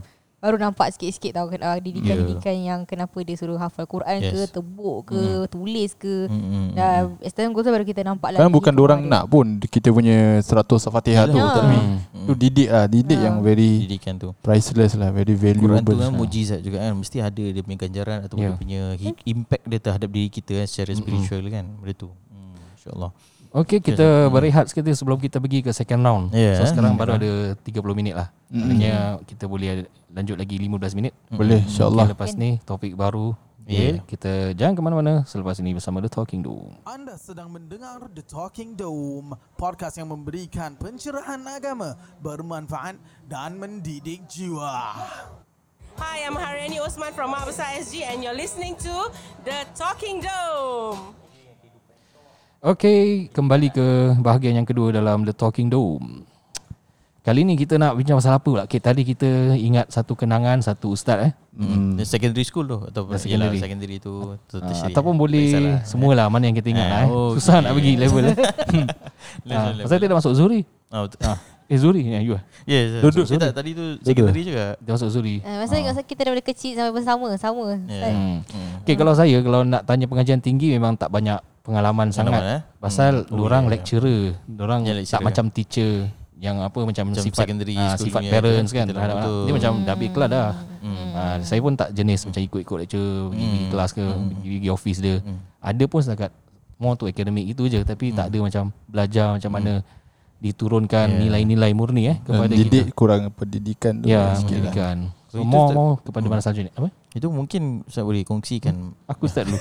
baru nampak sikit-sikit tau uh, didikan-didikan yeah. yang kenapa dia suruh hafal Quran yes. ke, tebuk ke, mm. tulis ke. Mm-hmm. Dah as time goes baru kita nampak lah. Kan bukan orang nak pun kita punya seratus Al-Fatihah tu, tapi mm. tu didik lah, didik yeah. yang very didikan tu priceless lah, very valuable. Quran tu kan lah. Mujizat juga kan, mesti ada dia punya ganjaran atau yeah. dia punya impact dia terhadap diri kita kan, secara mm-hmm. spiritual kan, benda tu. Mm, InsyaAllah. Okey, kita berehat sikit sebelum kita pergi ke second round. Yeah. So sekarang baru ada tiga puluh minit lah. Maknanya mm. kita boleh lanjut lagi lima belas minit. Boleh, insyaAllah. Okay, lepas ni topik baru. Yeah. Okay, kita jangan ke mana-mana selepas ini bersama The Talking Dome. Anda sedang mendengar The Talking Dome, podcast yang memberikan pencerahan agama, bermanfaat dan mendidik jiwa. Hi, I'm Hariani Osman from Habsa S G and you're listening to The Talking Dome. Okey, kembali ke bahagian yang kedua dalam The Talking Dome. Kali ni kita nak bincang pasal apa pula? Okay, tadi kita ingat satu kenangan, satu ustaz eh. Hmm. Secondary school tu atau secondary, secondary tu, tu tertiary, ataupun eh. boleh salah, semualah eh. mana yang kita ingat eh. eh. Oh, susah okay. nak bagi level eh. ah, pasal dia dah masuk Zuhri. Oh, ah. Eh Zuhri ni you ah. Ya, saya tadi tu secondary juga. Dia masuk Zuhri. Uh, masa ingat ah. kita daripada kecil sampai bersama, sama. Yeah. Hmm. Hmm. Okey, kalau saya kalau nak tanya pengajian tinggi memang tak banyak pengalaman, pengalaman sangat. Eh? Pasal hmm. dorang oh, lecturer, dorang yeah, lecturer tak kan? Macam teacher yang apa macam, macam sifat aa, sifat parents kan terhadap anak. Dia macam dah habis kelas dah. Hmm. Aa, saya pun tak jenis hmm. macam ikut-ikut lecture, pergi hmm. kelas ke, pergi hmm. office dia. Hmm. Ada pun setakat more to academic itu je, tapi hmm. tak ada macam belajar macam hmm. mana diturunkan yeah. nilai-nilai murni eh kepada didik kita. Didik kurang pendidikan tu ya, pendidikan. Lah. So, so more, start, more kepada mana saja ni. Apa? Itu mungkin saya boleh kongsikan. Aku start dulu.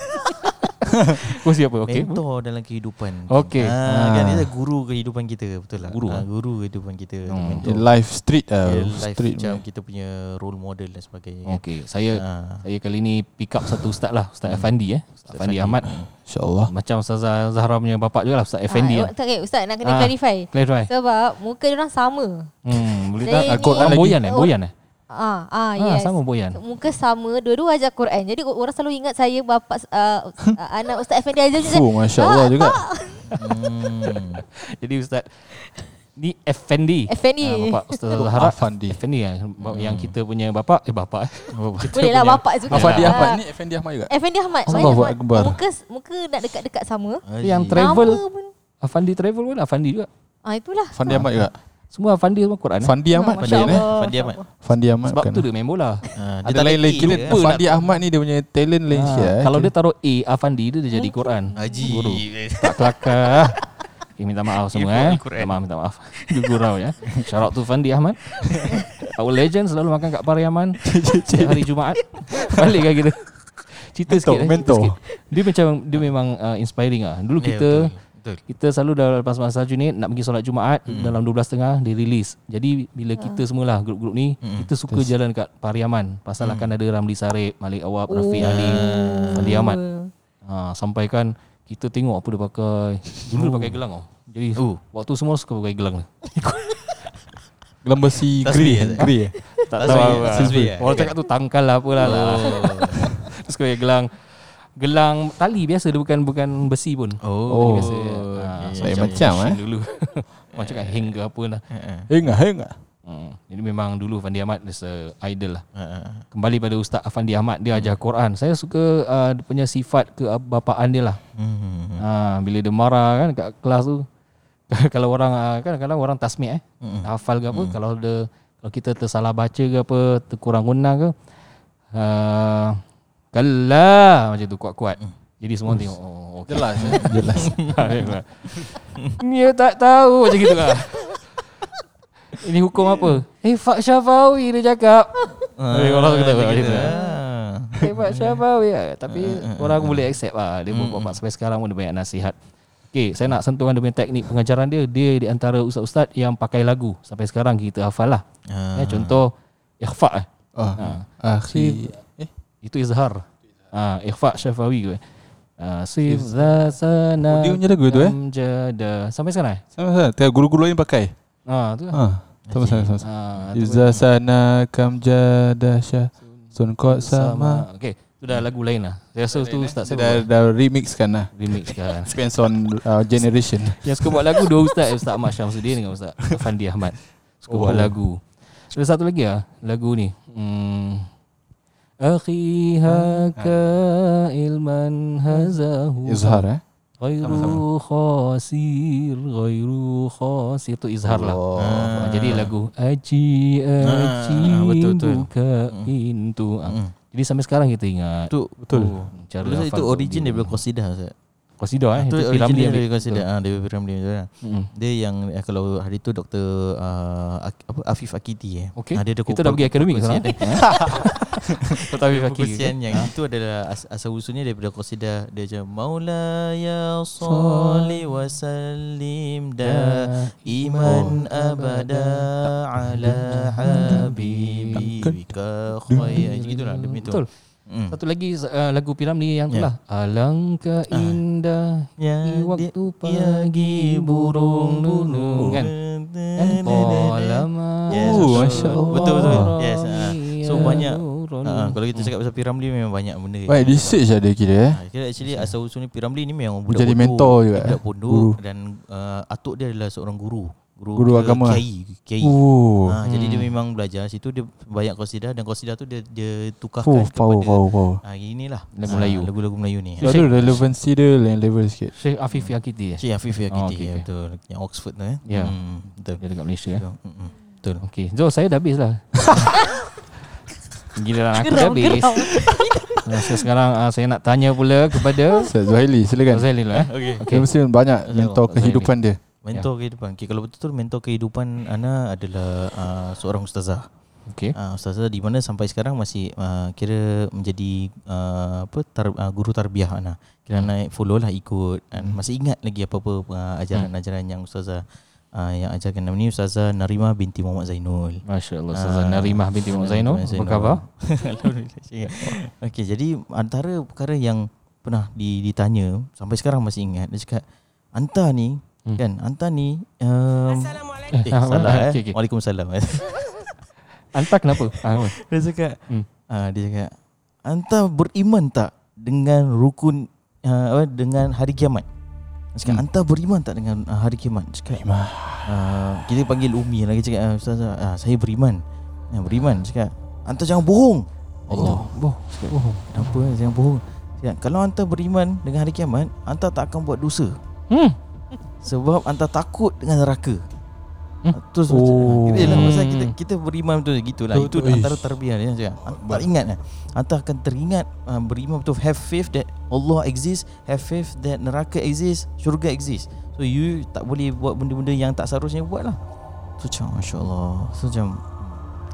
Kau siapa? Okay. Mentor dalam kehidupan. Okey. Ah, kan dia guru kehidupan kita, betul lah. Guru, ah, guru kehidupan kita. Hmm. Life street ah, yeah, life street macam kita punya role model dan sebagainya. Okey. Saya ah. saya kali ni pick up satu ustaz lah, Ustaz Fandi eh. Ustaz Fandi Ahmad. InsyaAllah. Macam Ustazah Zahra punya bapak jugalah Ustaz Effendi. Ah, okay, ustaz nak kena ah, clarify. clarify. Sebab muka dia orang sama. Hmm, boleh tak Al-Quran lagi? Boyan eh, boyan eh. Ah, ah, yes. ah, sama boyan. Muka sama, dua-dua ajar Quran. Jadi orang selalu ingat saya bapak uh, anak Ustaz Fandi Azam. Oh, masya-Allah juga. hmm. Jadi ustaz ni Effendi. Effendi. Ah, bapak Ustaz Zahra Effendi. Effendi yang, yang kita punya bapak eh bapak. Bolehlah bapak juga. Bapak dia Ahmad ni Effendi Ahmad juga. Effendi Ahmad. Muka muka nak dekat-dekat sama. Yang travel Effendi travel pun Effendi juga. Ah itulah. Effendi Ahmad juga. Semua Fandi semua Quran eh. Fandi Ahmad Fandi eh. Fandi Ahmad. Fandi Ahmad. Sebab tu dia main bola. Ha, dia ada lain lagi dia. Fandi Ahmad ni dia punya talent lain ha, eh. Kalau dia taruh A Afandi dia, dia jadi Quran. Haji. Tak kelakar. Okay, minta maaf semua eh. Minta maaf, minta maaf. Gurau ya. Syarat tu Fandi Ahmad. Our legend selalu makan kat Pariaman hari Jumaat. Baliklah kita. Cerita mentor, sikit. Mentor. Eh, cerita sikit. Dia macam dia memang uh, inspiring ah. Dulu yeah, kita betul. Betul. Kita selalu dalam lepas masa Junid nak pergi solat Jumaat mm. dalam dua belas tiga puluh dia release. Jadi bila kita semualah grup-grup ni mm. kita suka Terus. jalan kat Pariaman. Pasal mm. akan ada Ramli Sarip, Malik Awab, oh. Rafiq Ali, Fandi Ahmad. Ha, sampai kan kita tengok apa dia pakai. Dulu oh. pakai gelang oh. Jadi oh. waktu semua suka pakai gelang ni. Gelang besi grey, grey. Tak tahu. Orang cakap tu tangkal lah apalah. Oh. Terus pakai gelang. Gelang tali biasa dia bukan bukan besi pun. Oh, biasa. Ha, okay. so, so, macam eh. Dulu. Macam kan hingga apa lah. Hingga hingga. Hmm. Jadi memang dulu Fandi Ahmad is a idol lah. Kembali pada Ustaz Fandi Ahmad, dia ajar Quran. Saya suka uh, dia punya sifat kebapaan dia lah. Ha, bila dia marah kan kat kelas tu. Kalau orang kan kadang orang tasmik eh. Hafal ke apa kalau dia kalau kita tersalah baca ke apa, terkurang guna ke. Uh, Kalah macam tu kuat-kuat. Jadi semua tengok oh, okay. Jelas Jelas Dia tak tahu macam gitu lah. Ini hukum apa? Eh, Pak Syafawi dia cakap. Eh, orang kata begitu. Eh, Pak Syafawi. Tapi orang aku boleh accept lah. Dia buat buat sampai sekarang pun dia banyak nasihat. Okey, saya nak sentuhkan dia punya teknik pengajaran dia. Dia di antara ustaz-ustaz yang pakai lagu. Sampai sekarang kita hafal lah. Ah. Eh, contoh ikhfa. Eh. Oh. Ah. Akhir eh itu izhar. Ah, ikhfa Syafawi ke. Ah, sif zasana. Dia punya lagu tu eh. Jada. Sampai sekarang eh? Sampai sekarang. Tiada guru-guru lain pakai. Ah, tu. Ah. Sama sama sama. Ah, izasana kam jada sya. Sunkot sama. Okey. Sudah lagu lain lah. Saya rasa tu ustaz saya dah, dah remix kan lah. Remix kan. Depends on uh, generation. Yang suka buat lagu dua ustaz. Ustaz Mas Syamsuddin dengan Ustaz Fandi Ahmad. Suka oh, buat lagu. Ada satu lagi lah lagu ni. Hmm. Akhi haka ilman hazahu. Izhar eh. Ghairu khasir, ghairu khasir. Itu izhar lah. Ah. Jadi lagu aji aji ah, betul, betul. Buka pintu. Hmm. Ah. Jadi sampai sekarang kita ingat. Betul, betul. Oh, cara betul itu origin dia daripada qasidah. Qasidah eh. Itu origin dia daripada qasidah. Ah, dia Piramli dia. Hmm. Dia yang kalau hari tu Doktor uh, apa Afif Akidi eh. Okay. Ah, dia kita dah pergi akademik sekarang. Doktor Afif Akidi. Qasidah yang itu adalah as- asal usulnya daripada qasidah. Dia je Maula ya sholli wa sallim da iman abada ala habibika khayr. Gitulah demi tu. Betul. Mm. Satu lagi uh, lagu Piramli yang itulah yeah. Alangkah indahnya waktu pagi burung nunung kan. Oh lama. Oh masya-Allah. Betul betul. Yes. Uh, so banyak uh, kalau kita cakap pasal Piramli memang banyak benda. Baik research ada kira eh. Kira actually asal usulnya Piramli ni memang budak jadi mentor juga. Budak pondok dan uh, atuk dia adalah seorang guru. Guru, guru agama kiai kiai oh. ha, jadi dia memang belajar situ dia banyak qasidah dan qasidah tu dia, dia tukarkan oh, kepada oh, oh, oh. Ha, inilah lagu Melayu ha, lagu-lagu Melayu ni so, ada relevansi dia lain level sikit. Syekh Afif Yaqiti Syekh Afif Yaqiti oh, okay. Betul yang Oxford tu eh yeah. hmm, betul dia dekat Malaysia betul, eh? mm-hmm. betul. Okey so saya dah habis lah. Giliran aku dah habis. Masa sekarang uh, saya nak tanya pula kepada Ustaz Zuhaili silakan. Ustaz Zuhaili lah eh? Okey okay. Mesti banyak mentor kehidupan dia. Mentor ya. Kehidupan. Okay, kalau betul-betul mentor kehidupan Ana adalah uh, seorang ustazah. Okay. Uh, ustazah di mana sampai sekarang masih uh, kira menjadi uh, apa tar, uh, guru tarbiyah Ana. Kira hmm. Ana follow lah ikut. Hmm. Masih ingat lagi apa-apa uh, ajaran-ajaran hmm. yang ustazah uh, yang ajarkan. Nama ni Ustazah Narimah binti Muhammad Zainul. Masya-Allah Ustazah uh, Narimah binti Muhammad Zainul. Apa khabar? Alhamdulillah. Okey, jadi antara perkara yang pernah ditanya sampai sekarang masih ingat dia cakap anta ni Hmm. kan anta ni um, Assalamualaikum eh, salah, eh. Okay, okay. Waalaikumsalam. Anta kenapa? Dia cakap hmm. uh, Dia cakap anta beriman tak dengan rukun uh, dengan hari kiamat. Cakap hmm. anta beriman tak dengan uh, hari kiamat. Cakap uh, kita panggil Umi lagi cakap Ustaz uh, saya beriman ya, beriman. Cakap anta jangan bohong Allah. Boh. Cakap, bohong. Kenapa jangan bohong cakap, kalau anta beriman dengan hari kiamat anta tak akan buat dosa. Hmm sebab anta takut dengan neraka. Hmm? Terus oh. kita, kita, kita, kita beriman betul gitulah. Itu ish. Antara tarbiyah dia cakap. Anta ingat eh. Anta akan teringat uh, beriman betul have faith that Allah exists, have faith that neraka exists, syurga exists. So you tak boleh buat benda-benda yang tak seharusnya buatlah. Tu so, macam masya-Allah. So macam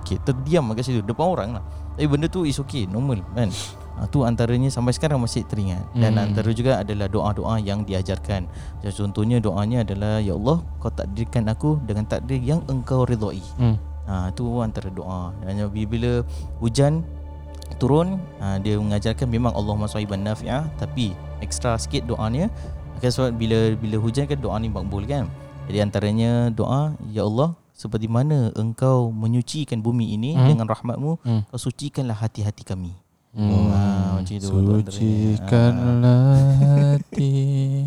okay, terdiam kat situ depan orang lah. Tapi benda tu is okay, normal kan. Itu antaranya sampai sekarang masih teringat. Dan hmm. antara juga adalah doa-doa yang diajarkan. Contohnya doanya adalah ya Allah kau takdirkan aku dengan takdir yang engkau ridai. Hmm. Ha, itu antara doa. Dan bila hujan turun ha, dia mengajarkan memang Allahumma shayban nafi'ah tapi ekstra sikit doanya. Kan sebab bila bila hujan kan doa ni makbul kan. Jadi antaranya doa ya Allah seperti mana engkau menyucikan bumi ini hmm. dengan rahmatmu hmm. kau sucikanlah hati-hati kami. Hmm. Ah, sucikanlah hati.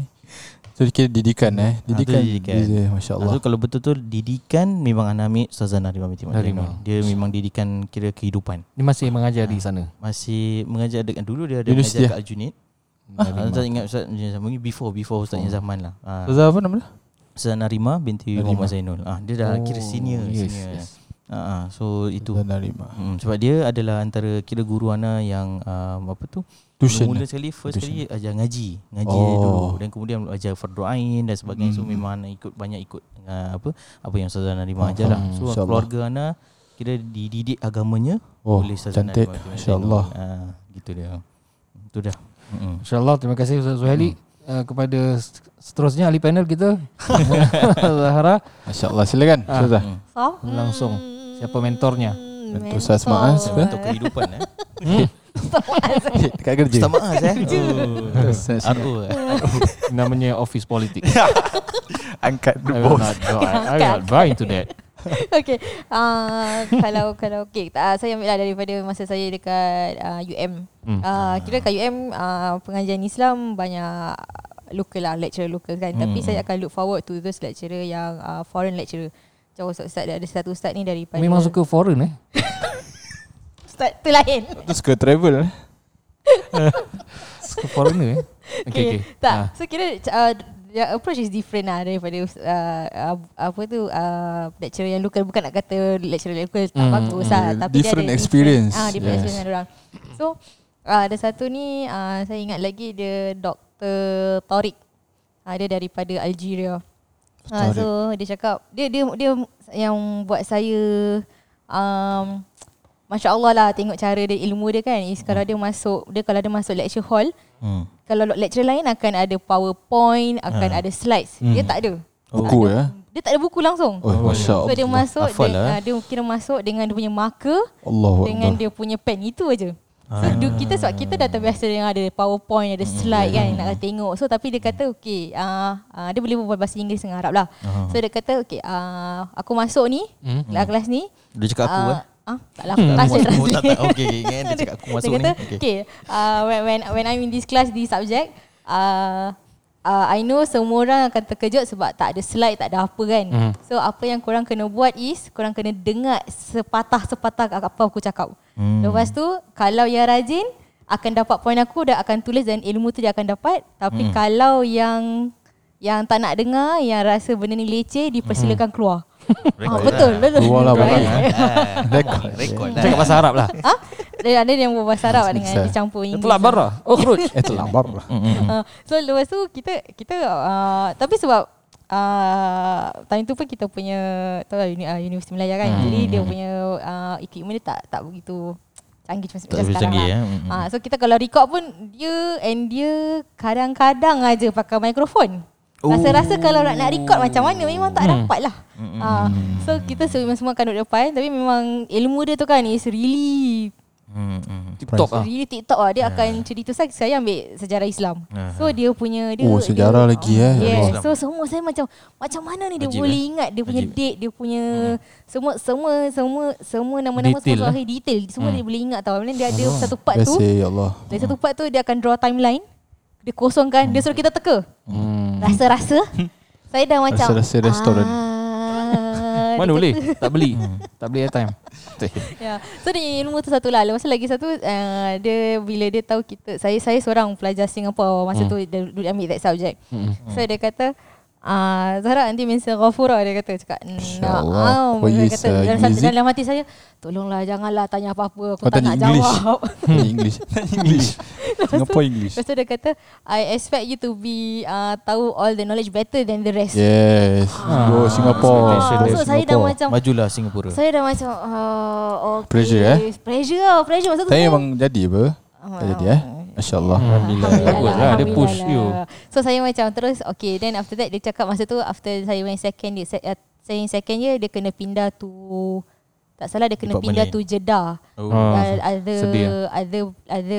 Jadi so, didikan eh Didikan, ha, didikan. Dia, Masya Allah. So, kalau betul-betul didikan memang anak ambil Ustazah Narimah binti Muhammad Zainul. Dia memang didikan kira kehidupan. Dia masih mengajar ha, di sana. Masih mengajar dekat dulu dia ada Universiti mengajar kat Aljunied. Ustaz ah, ingat Ustaz mungkin before before Ustaz oh. zaman lah. Ustazah apa nama dia? Ustazah Narimah binti Muhammad Zainul. Ah, dia dah oh, kira senior yes, senior. Yes. Uh, so itu hmm, sebab dia adalah antara kira guru Ana yang uh, apa tu tuition mula sekali first tuition. Kali ajar ngaji ngaji oh. dulu, dan kemudian ajar fardu ain dan sebagainya. hmm. So memang ikut banyak ikut uh, apa apa yang Ustazah Narimah ajarlah. So InsyaAllah. Keluarga Ana kira dididik agamanya oh, oleh Ustazah Narimah, insyaallah uh, gitu dia. Itu dah. hmm. Insyaallah, terima kasih Ustaz Zuhaili. hmm. Uh, kepada seterusnya ahli panel kita Zahra, masya-Allah, silakan Ustazah. hmm. so, langsung siapa mentornya? Mentor Ustaz Mas, mentor kehidupan eh. Ustaz kerja. Ustaz Mas eh. Oh. Namanya office politik. Angkat the boss. I got buy into that. Okey, uh, kalau kalau okey, uh, saya ambillah daripada masa saya dekat uh, U M. Hmm. Uh, kira kat U M uh, pengajian Islam banyak local lah, lecturer local kan. Hmm. Tapi saya akan look forward to those lecturer yang uh, foreign lecturer. Macam Ustaz, ada satu Ustaz ni daripada memang suka foreign eh. Ustaz tu lain. Ustaz suka travel eh. Suka foreigner eh. Okey okey. Tak, ha. So kira uh, the approach is different lah daripada uh, apa tu uh, lecturer yang local. Bukan nak kata lecturer local tak mm, bagus mm, lah, tapi different dia ada experience. Ah, different yes. experience orang. So uh, ada satu ni uh, saya ingat lagi, dia Doktor Taurik. Uh, dia daripada Algeria. Uh, so dia cakap dia dia dia yang buat saya um, masya-Allah lah tengok cara dia, ilmu dia kan. Is kalau dia masuk dia kalau dia masuk lecture hall, hmm. kalau lecturer lain akan ada PowerPoint, akan hmm. ada slides. Hmm. Dia tak ada. Oh, buku ya. Dia tak ada buku langsung. Oh, so dia masuk dia, dia kira masuk dengan dia punya marker, Allah dengan Allah. Dia punya pen, itu aja. So ah. kita sebab kita dah terbiasa dengan ada PowerPoint, ada slide yeah, kan yeah. nak tengok. So tapi dia kata okey, uh, uh, dia boleh berbahasa Inggeris dengan Arab lah. Uh-huh. So dia kata okey, uh, aku masuk ni, mm-hmm. kelas ni. Dia cakap aku uh, eh. Ah, taklah aku tak translate. Okey, ingat dia cakap aku masuk ni. Dia kata okey, okay, uh, when when I'm in this class, this subject, uh, uh, I know semua orang akan terkejut sebab tak ada slide, tak ada apa kan. Mm. So apa yang korang kena buat is korang kena dengar sepatah-sepatah apa aku cakap. Mm. Lepas tu kalau yang rajin akan dapat poin aku, dia akan tulis dan ilmu tu dia akan dapat. Tapi mm. kalau yang yang tak nak dengar, yang rasa benda ni leceh, dipersilakan mm. keluar. Ah, betul betul. Keluarlah barang. Rekod rekod. Cakap bahasa Arab lah. Ha? Dia ada yang bahasa Arab dengan dicampur Inggeris. Itulah barra. Oh kruj. Itulah barra. So lepas tu kita kita uh, tapi sebab uh, time tu pun kita punya tahu lah, uni, uh, Universiti Malaya kan. Hmm. Jadi dia punya uh, equipment dia tak tak begitu canggih macam tak sekarang canggih, lah. Ya. Mm-hmm. Uh, so kita kalau record pun dia and dia kadang-kadang aja pakai mikrofon. Rasa-rasa kalau nak, nak record macam mana memang tak hmm. dapat lah. hmm. ha. So kita semua akan duduk depan. Tapi memang ilmu dia tu kan is really hmm. TikTok lah. Really TikTok lah. Dia yeah. akan cerita saya, saya ambil sejarah Islam. yeah. So dia punya dia, oh sejarah dia, lagi eh oh, yeah. So semua saya macam macam mana ni dia Ajib boleh eh? ingat dia punya Ajib. date, dia punya hmm. semua semua semua semua nama-nama detail, semua lah. detail semua hmm. dia boleh ingat tau. Dia ada oh, satu part tu ya Allah. Dari satu part tu dia akan draw timeline. Dia kosongkan, hmm. dia suruh kita teka. Hmm. Rasa-rasa saya dah macam rasa-rasa restoran. Mana boleh? Tak beli. Tak beli airtime. Ya. So dia ilmu tu satulah. Lepas lagi satu uh, dia bila dia tahu kita saya saya seorang pelajar Singapura masa hmm. tu dia, dia ambil that subject. Hmm. So dia kata ah uh, Zahra anti mensa ghafura, dia kata cakap nak ah dia kata dalam, dalam hati saya tolonglah janganlah tanya apa-apa, aku oh, tak nak English. jawab English English Singapore English. Lepas tu dia kata I expect you to be uh, tahu all the knowledge better than the rest. Yes. Ah. Go Singapore. Ah. So, saya dah macam majulah Singapura. Saya dah macam uh, okay. pressure eh. Pressure pressure masa tu. Saya memang jadi apa? Tak jadi eh. Masya-Allah. Hmm. Alhamdulillah. Baguslah dia push you. So saya macam terus okay, then after that dia cakap masa tu after saya main second dia saya second year dia kena pindah tu tak salah dia kena Lepak pindah Malin. tu Jeddah. Oh. Ada ada ada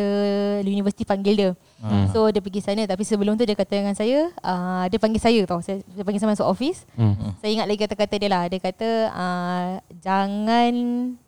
universiti panggil dia. Hmm. So dia pergi sana, tapi sebelum tu dia kata dengan saya, uh, dia panggil saya tau. Saya dia panggil saya masuk office. Hmm. Saya ingat lagi kata-kata dia lah. Dia kata uh, jangan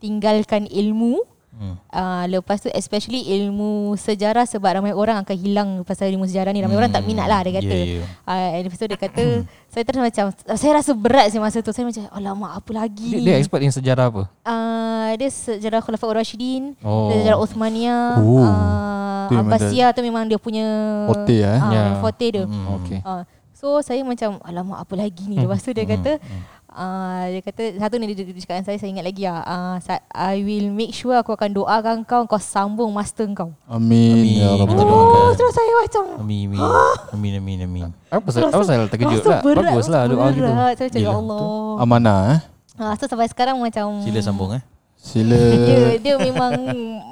tinggalkan ilmu. Hmm. Uh, lepas tu especially ilmu sejarah sebab ramai orang akan hilang pasal ilmu sejarah ni. Ramai hmm. orang tak minat lah dia kata. yeah, yeah. Uh, lepas tu dia kata saya terus macam saya rasa berat saya masa tu. Saya macam alamak apa lagi ni. Dia, dia expert in sejarah apa? Uh, dia sejarah Khulafaur Rasyidin, oh. sejarah Uthmaniyah, uh, Abbasiyah tu memang dia punya forte eh? uh, yeah. forte dia. hmm. okay. uh, So saya macam alamak apa lagi ni. Lepas tu dia kata hmm. Uh, dia kata satu ni dia, dia cakap dengan saya, saya ingat lagi lah. Uh, I will make sure aku akan doakan kau, kau sambung master kau. Amin, amin. Ya Rabbal Alamin. Oh, terus saya macam Amin Amin Amin Amin, amin. Apa saya terkejut lah. Bagus lah doa gitu. Saya cakap ya Allah, amanah eh. uh, So sampai sekarang macam sila sambung eh. Sila. Dia, dia memang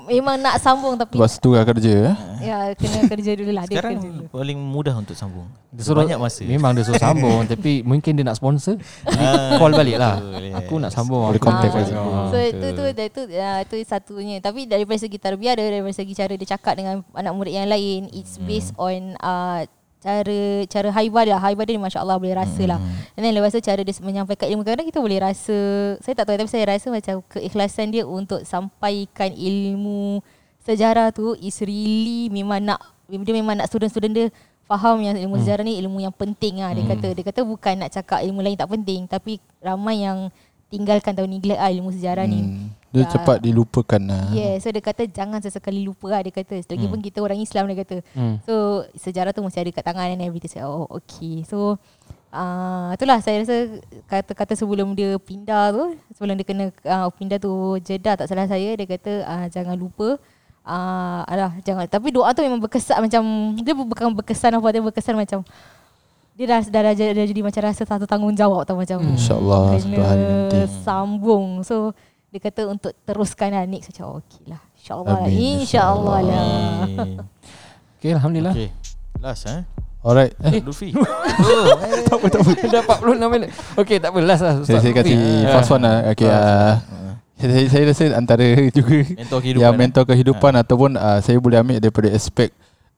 memang nak sambung tapi lepas tu lah kerja eh? Ya, kena kerja dulu lah. Sekarang dia kerja paling mudah untuk sambung. Dia suruh, banyak masa. Memang dia suruh sambung tapi mungkin dia nak sponsor. Call balik lah. Aku nak sambung. Boleh contact ah, so, so itu tu itu itu satunya. Tapi daripada segi tarbiyah, daripada segi cara dia cakap dengan anak murid yang lain, it's based hmm. on uh, cara cara haibah dia. Haibah dia masya-Allah boleh rasalah. Hmm. Dan lepas tu cara dia menyampaikan ilmu, kadang-kadang kita boleh rasa, saya tak tahu tapi saya rasa macam keikhlasan dia untuk sampaikan ilmu sejarah tu is really memang nak, dia memang nak student-student dia faham yang ilmu hmm. sejarah ni ilmu yang penting lah. Dia hmm. kata dia kata bukan nak cakap ilmu lain tak penting, tapi ramai yang tinggalkan atau neglect ah ilmu sejarah hmm. ni. Dia tak. cepat dilupakan lah. Yeah, so dia kata jangan sesekali lupa lah. Dia kata lagipun hmm. kita orang Islam, dia kata hmm. so sejarah tu mesti ada kat tangan. And everything saya, oh okay. So uh, itulah saya rasa kata-kata sebelum dia pindah tu, sebelum dia kena uh, pindah tu Jeddah tak salah saya, dia kata uh, jangan lupa uh, alah, jangan. Tapi doa tu memang berkesan macam, dia bukan berkesan apa, dia berkesan macam dia dah, dah, dah, dah jadi macam rasa satu tanggungjawab tau macam hmm. InsyaAllah kena sambung. So dia kata untuk teruskan lah next. Macam okey lah, InsyaAllah lah, InsyaAllah lah. Okay, Alhamdulillah. Okay, last eh. Alright. Eh, Luffy. Oh, eh. Tak apa, tak apa. Dah empat puluh enam minit. Okay, tak apa, last lah. Ustaz, saya kasi yeah. fast one lah. Okay, uh, saya, saya rasa antara juga mentor kehidupan, yang mentor kehidupan eh. ataupun uh, saya boleh ambil daripada aspek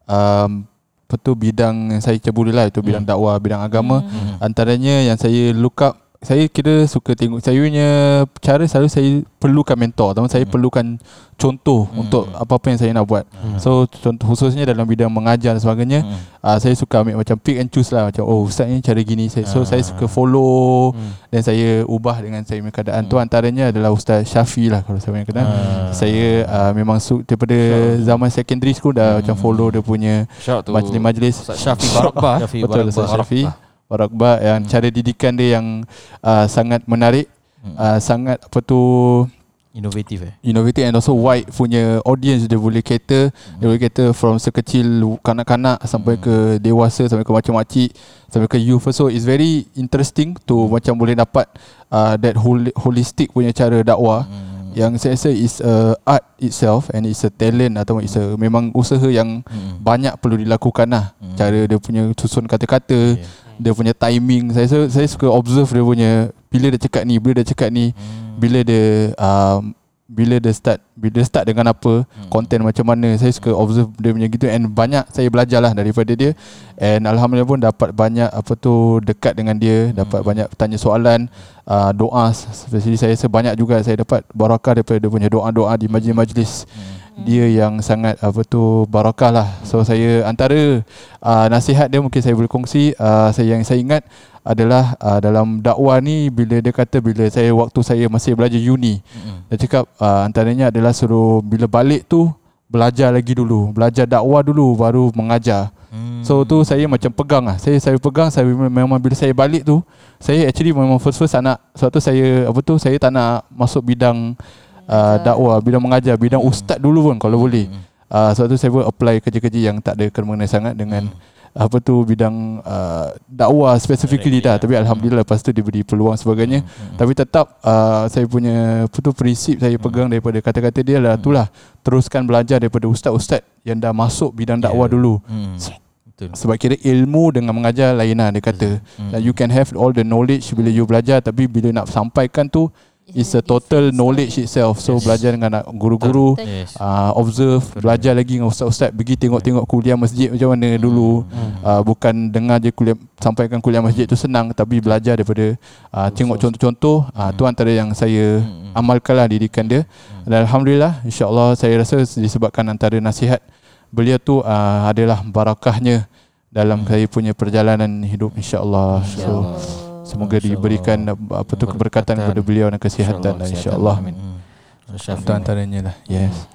um, apa tu, bidang yang saya ceburi lah, itu bidang hmm. dakwah, bidang agama. Hmm. Antaranya yang saya look up, saya kira suka tengok, saya punya cara selalu saya perlukan mentor, teman saya hmm. perlukan contoh hmm. untuk apa-apa yang saya nak buat. Hmm. So contoh khususnya dalam bidang mengajar dan sebagainya, hmm. uh, saya suka ambil macam pick and choose lah, macam oh ustaz ni cara gini, saya, so hmm. saya suka follow hmm. dan saya ubah dengan saya punya keadaan. Hmm. Tu antaranya adalah Ustaz Syafi lah kalau saya punya keadaan. Hmm. Saya uh, memang su- daripada sure. zaman secondary school dah hmm. macam follow dia punya majlis-majlis. Ustaz Syafi' Barakbah. Betul, Ustaz Syafi' Barakbah yang hmm. cara didikan dia yang uh, sangat menarik, hmm. uh, sangat apa tu, inovatif eh. Inovatif and also wide punya audience dia boleh cater, hmm. dia boleh cater from sekecil kanak-kanak sampai hmm. ke dewasa, sampai ke makcik-makcik, sampai ke youth. So it's very interesting to macam boleh dapat uh, that whole, holistic punya cara dakwah. Hmm. Yang saya rasa is a art itself and it's a talent atau it's a memang usaha yang hmm. banyak perlu dilakukan lah. Hmm. Cara dia punya susun kata-kata, yeah. dia punya timing. Saya saya suka observe dia punya bila dia cakap ni, bila dia cakap ni, hmm. bila dia um, bila dia start, bila dia start dengan apa, hmm. content macam mana. Saya suka observe dia punya gitu and banyak saya belajarlah daripada dia. And alhamdulillah pun dapat banyak apa tu dekat dengan dia, dapat hmm. banyak tanya soalan, uh, doa. Jadi saya sebanyak juga saya dapat barakah daripada dia punya doa-doa di majlis-majlis. Hmm. Dia yang sangat apa tu barakah lah. So saya antara uh, nasihat dia mungkin saya boleh kongsi, uh, saya yang saya ingat adalah uh, dalam dakwah ni bila dia kata, bila saya waktu saya masih belajar uni, mm-hmm. dia cakap uh, antaranya adalah suruh bila balik tu belajar lagi dulu, belajar dakwah dulu baru mengajar. Mm. So tu saya macam pegang lah, saya saya pegang, saya memang bila saya balik tu saya actually memang first first anak sebab tu saya apa tu saya tak nak masuk bidang Uh, dakwah, bidang mengajar, bidang hmm. ustaz dulu pun kalau boleh. Uh, sebab tu saya pun apply kerja-kerja yang tak ada kena-mengena sangat dengan hmm. apa tu bidang uh, dakwah specifically dah. Tapi alhamdulillah lepas tu diberi peluang sebagainya. Hmm. Tapi tetap uh, saya punya apa tu prinsip saya pegang daripada kata-kata dia lah, itulah teruskan belajar daripada ustaz-ustaz yang dah masuk bidang dakwah yeah. dulu. Hmm. Sebab kira ilmu dengan mengajar lain lah dia kata. Hmm. Like you can have all the knowledge bila you belajar, tapi bila nak sampaikan tu it's a total knowledge itself. So yes. belajar dengan guru-guru, yes. uh, observe, belajar lagi dengan ustaz-ustaz, pergi tengok-tengok kuliah masjid macam mana dulu. Uh, bukan dengar je kuliah, sampaikan kuliah masjid tu senang, tapi belajar daripada uh, tengok contoh-contoh. Uh, tu antara yang saya amalkanlah didikan dia. Dan alhamdulillah, insya-Allah saya rasa disebabkan antara nasihat beliau tu uh, adalah barakahnya dalam saya punya perjalanan hidup, insya-Allah. So semoga diberikan apa tu keberkatan kepada beliau dan kesihatan, insya-Allah. Insya-Allah. Itu antaranya lah. Yes.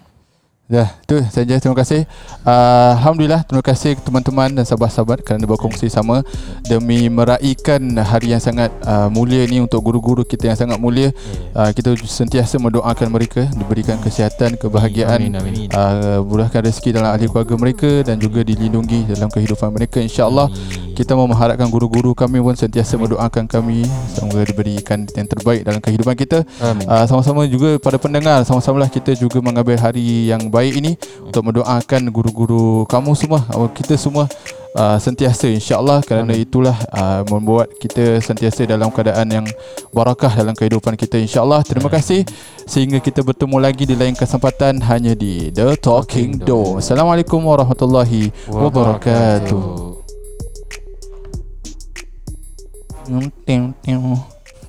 Dah, tu saja. Terima kasih. Uh, Alhamdulillah, terima kasih teman-teman dan sahabat-sahabat kerana berkongsi sama demi meraihkan hari yang sangat uh, mulia ni untuk guru-guru kita yang sangat mulia. Uh, kita sentiasa mendoakan mereka diberikan kesihatan, kebahagiaan, uh, murahkan rezeki dalam ahli keluarga mereka dan juga dilindungi dalam kehidupan mereka, insya-Allah. Kita mengharapkan guru-guru kami pun sentiasa mendoakan kami semoga diberikan yang terbaik dalam kehidupan kita. Uh, sama-sama juga pada pendengar, sama-samalah kita juga mengambil hari yang baik baik ini untuk mendoakan guru-guru kamu semua, kita semua uh, sentiasa, insya-Allah, kerana itulah uh, membuat kita sentiasa dalam keadaan yang barakah dalam kehidupan kita, insya-Allah. Terima kasih sehingga kita bertemu lagi di lain kesempatan hanya di The Talking Dome. Assalamualaikum warahmatullahi wabarakatuh.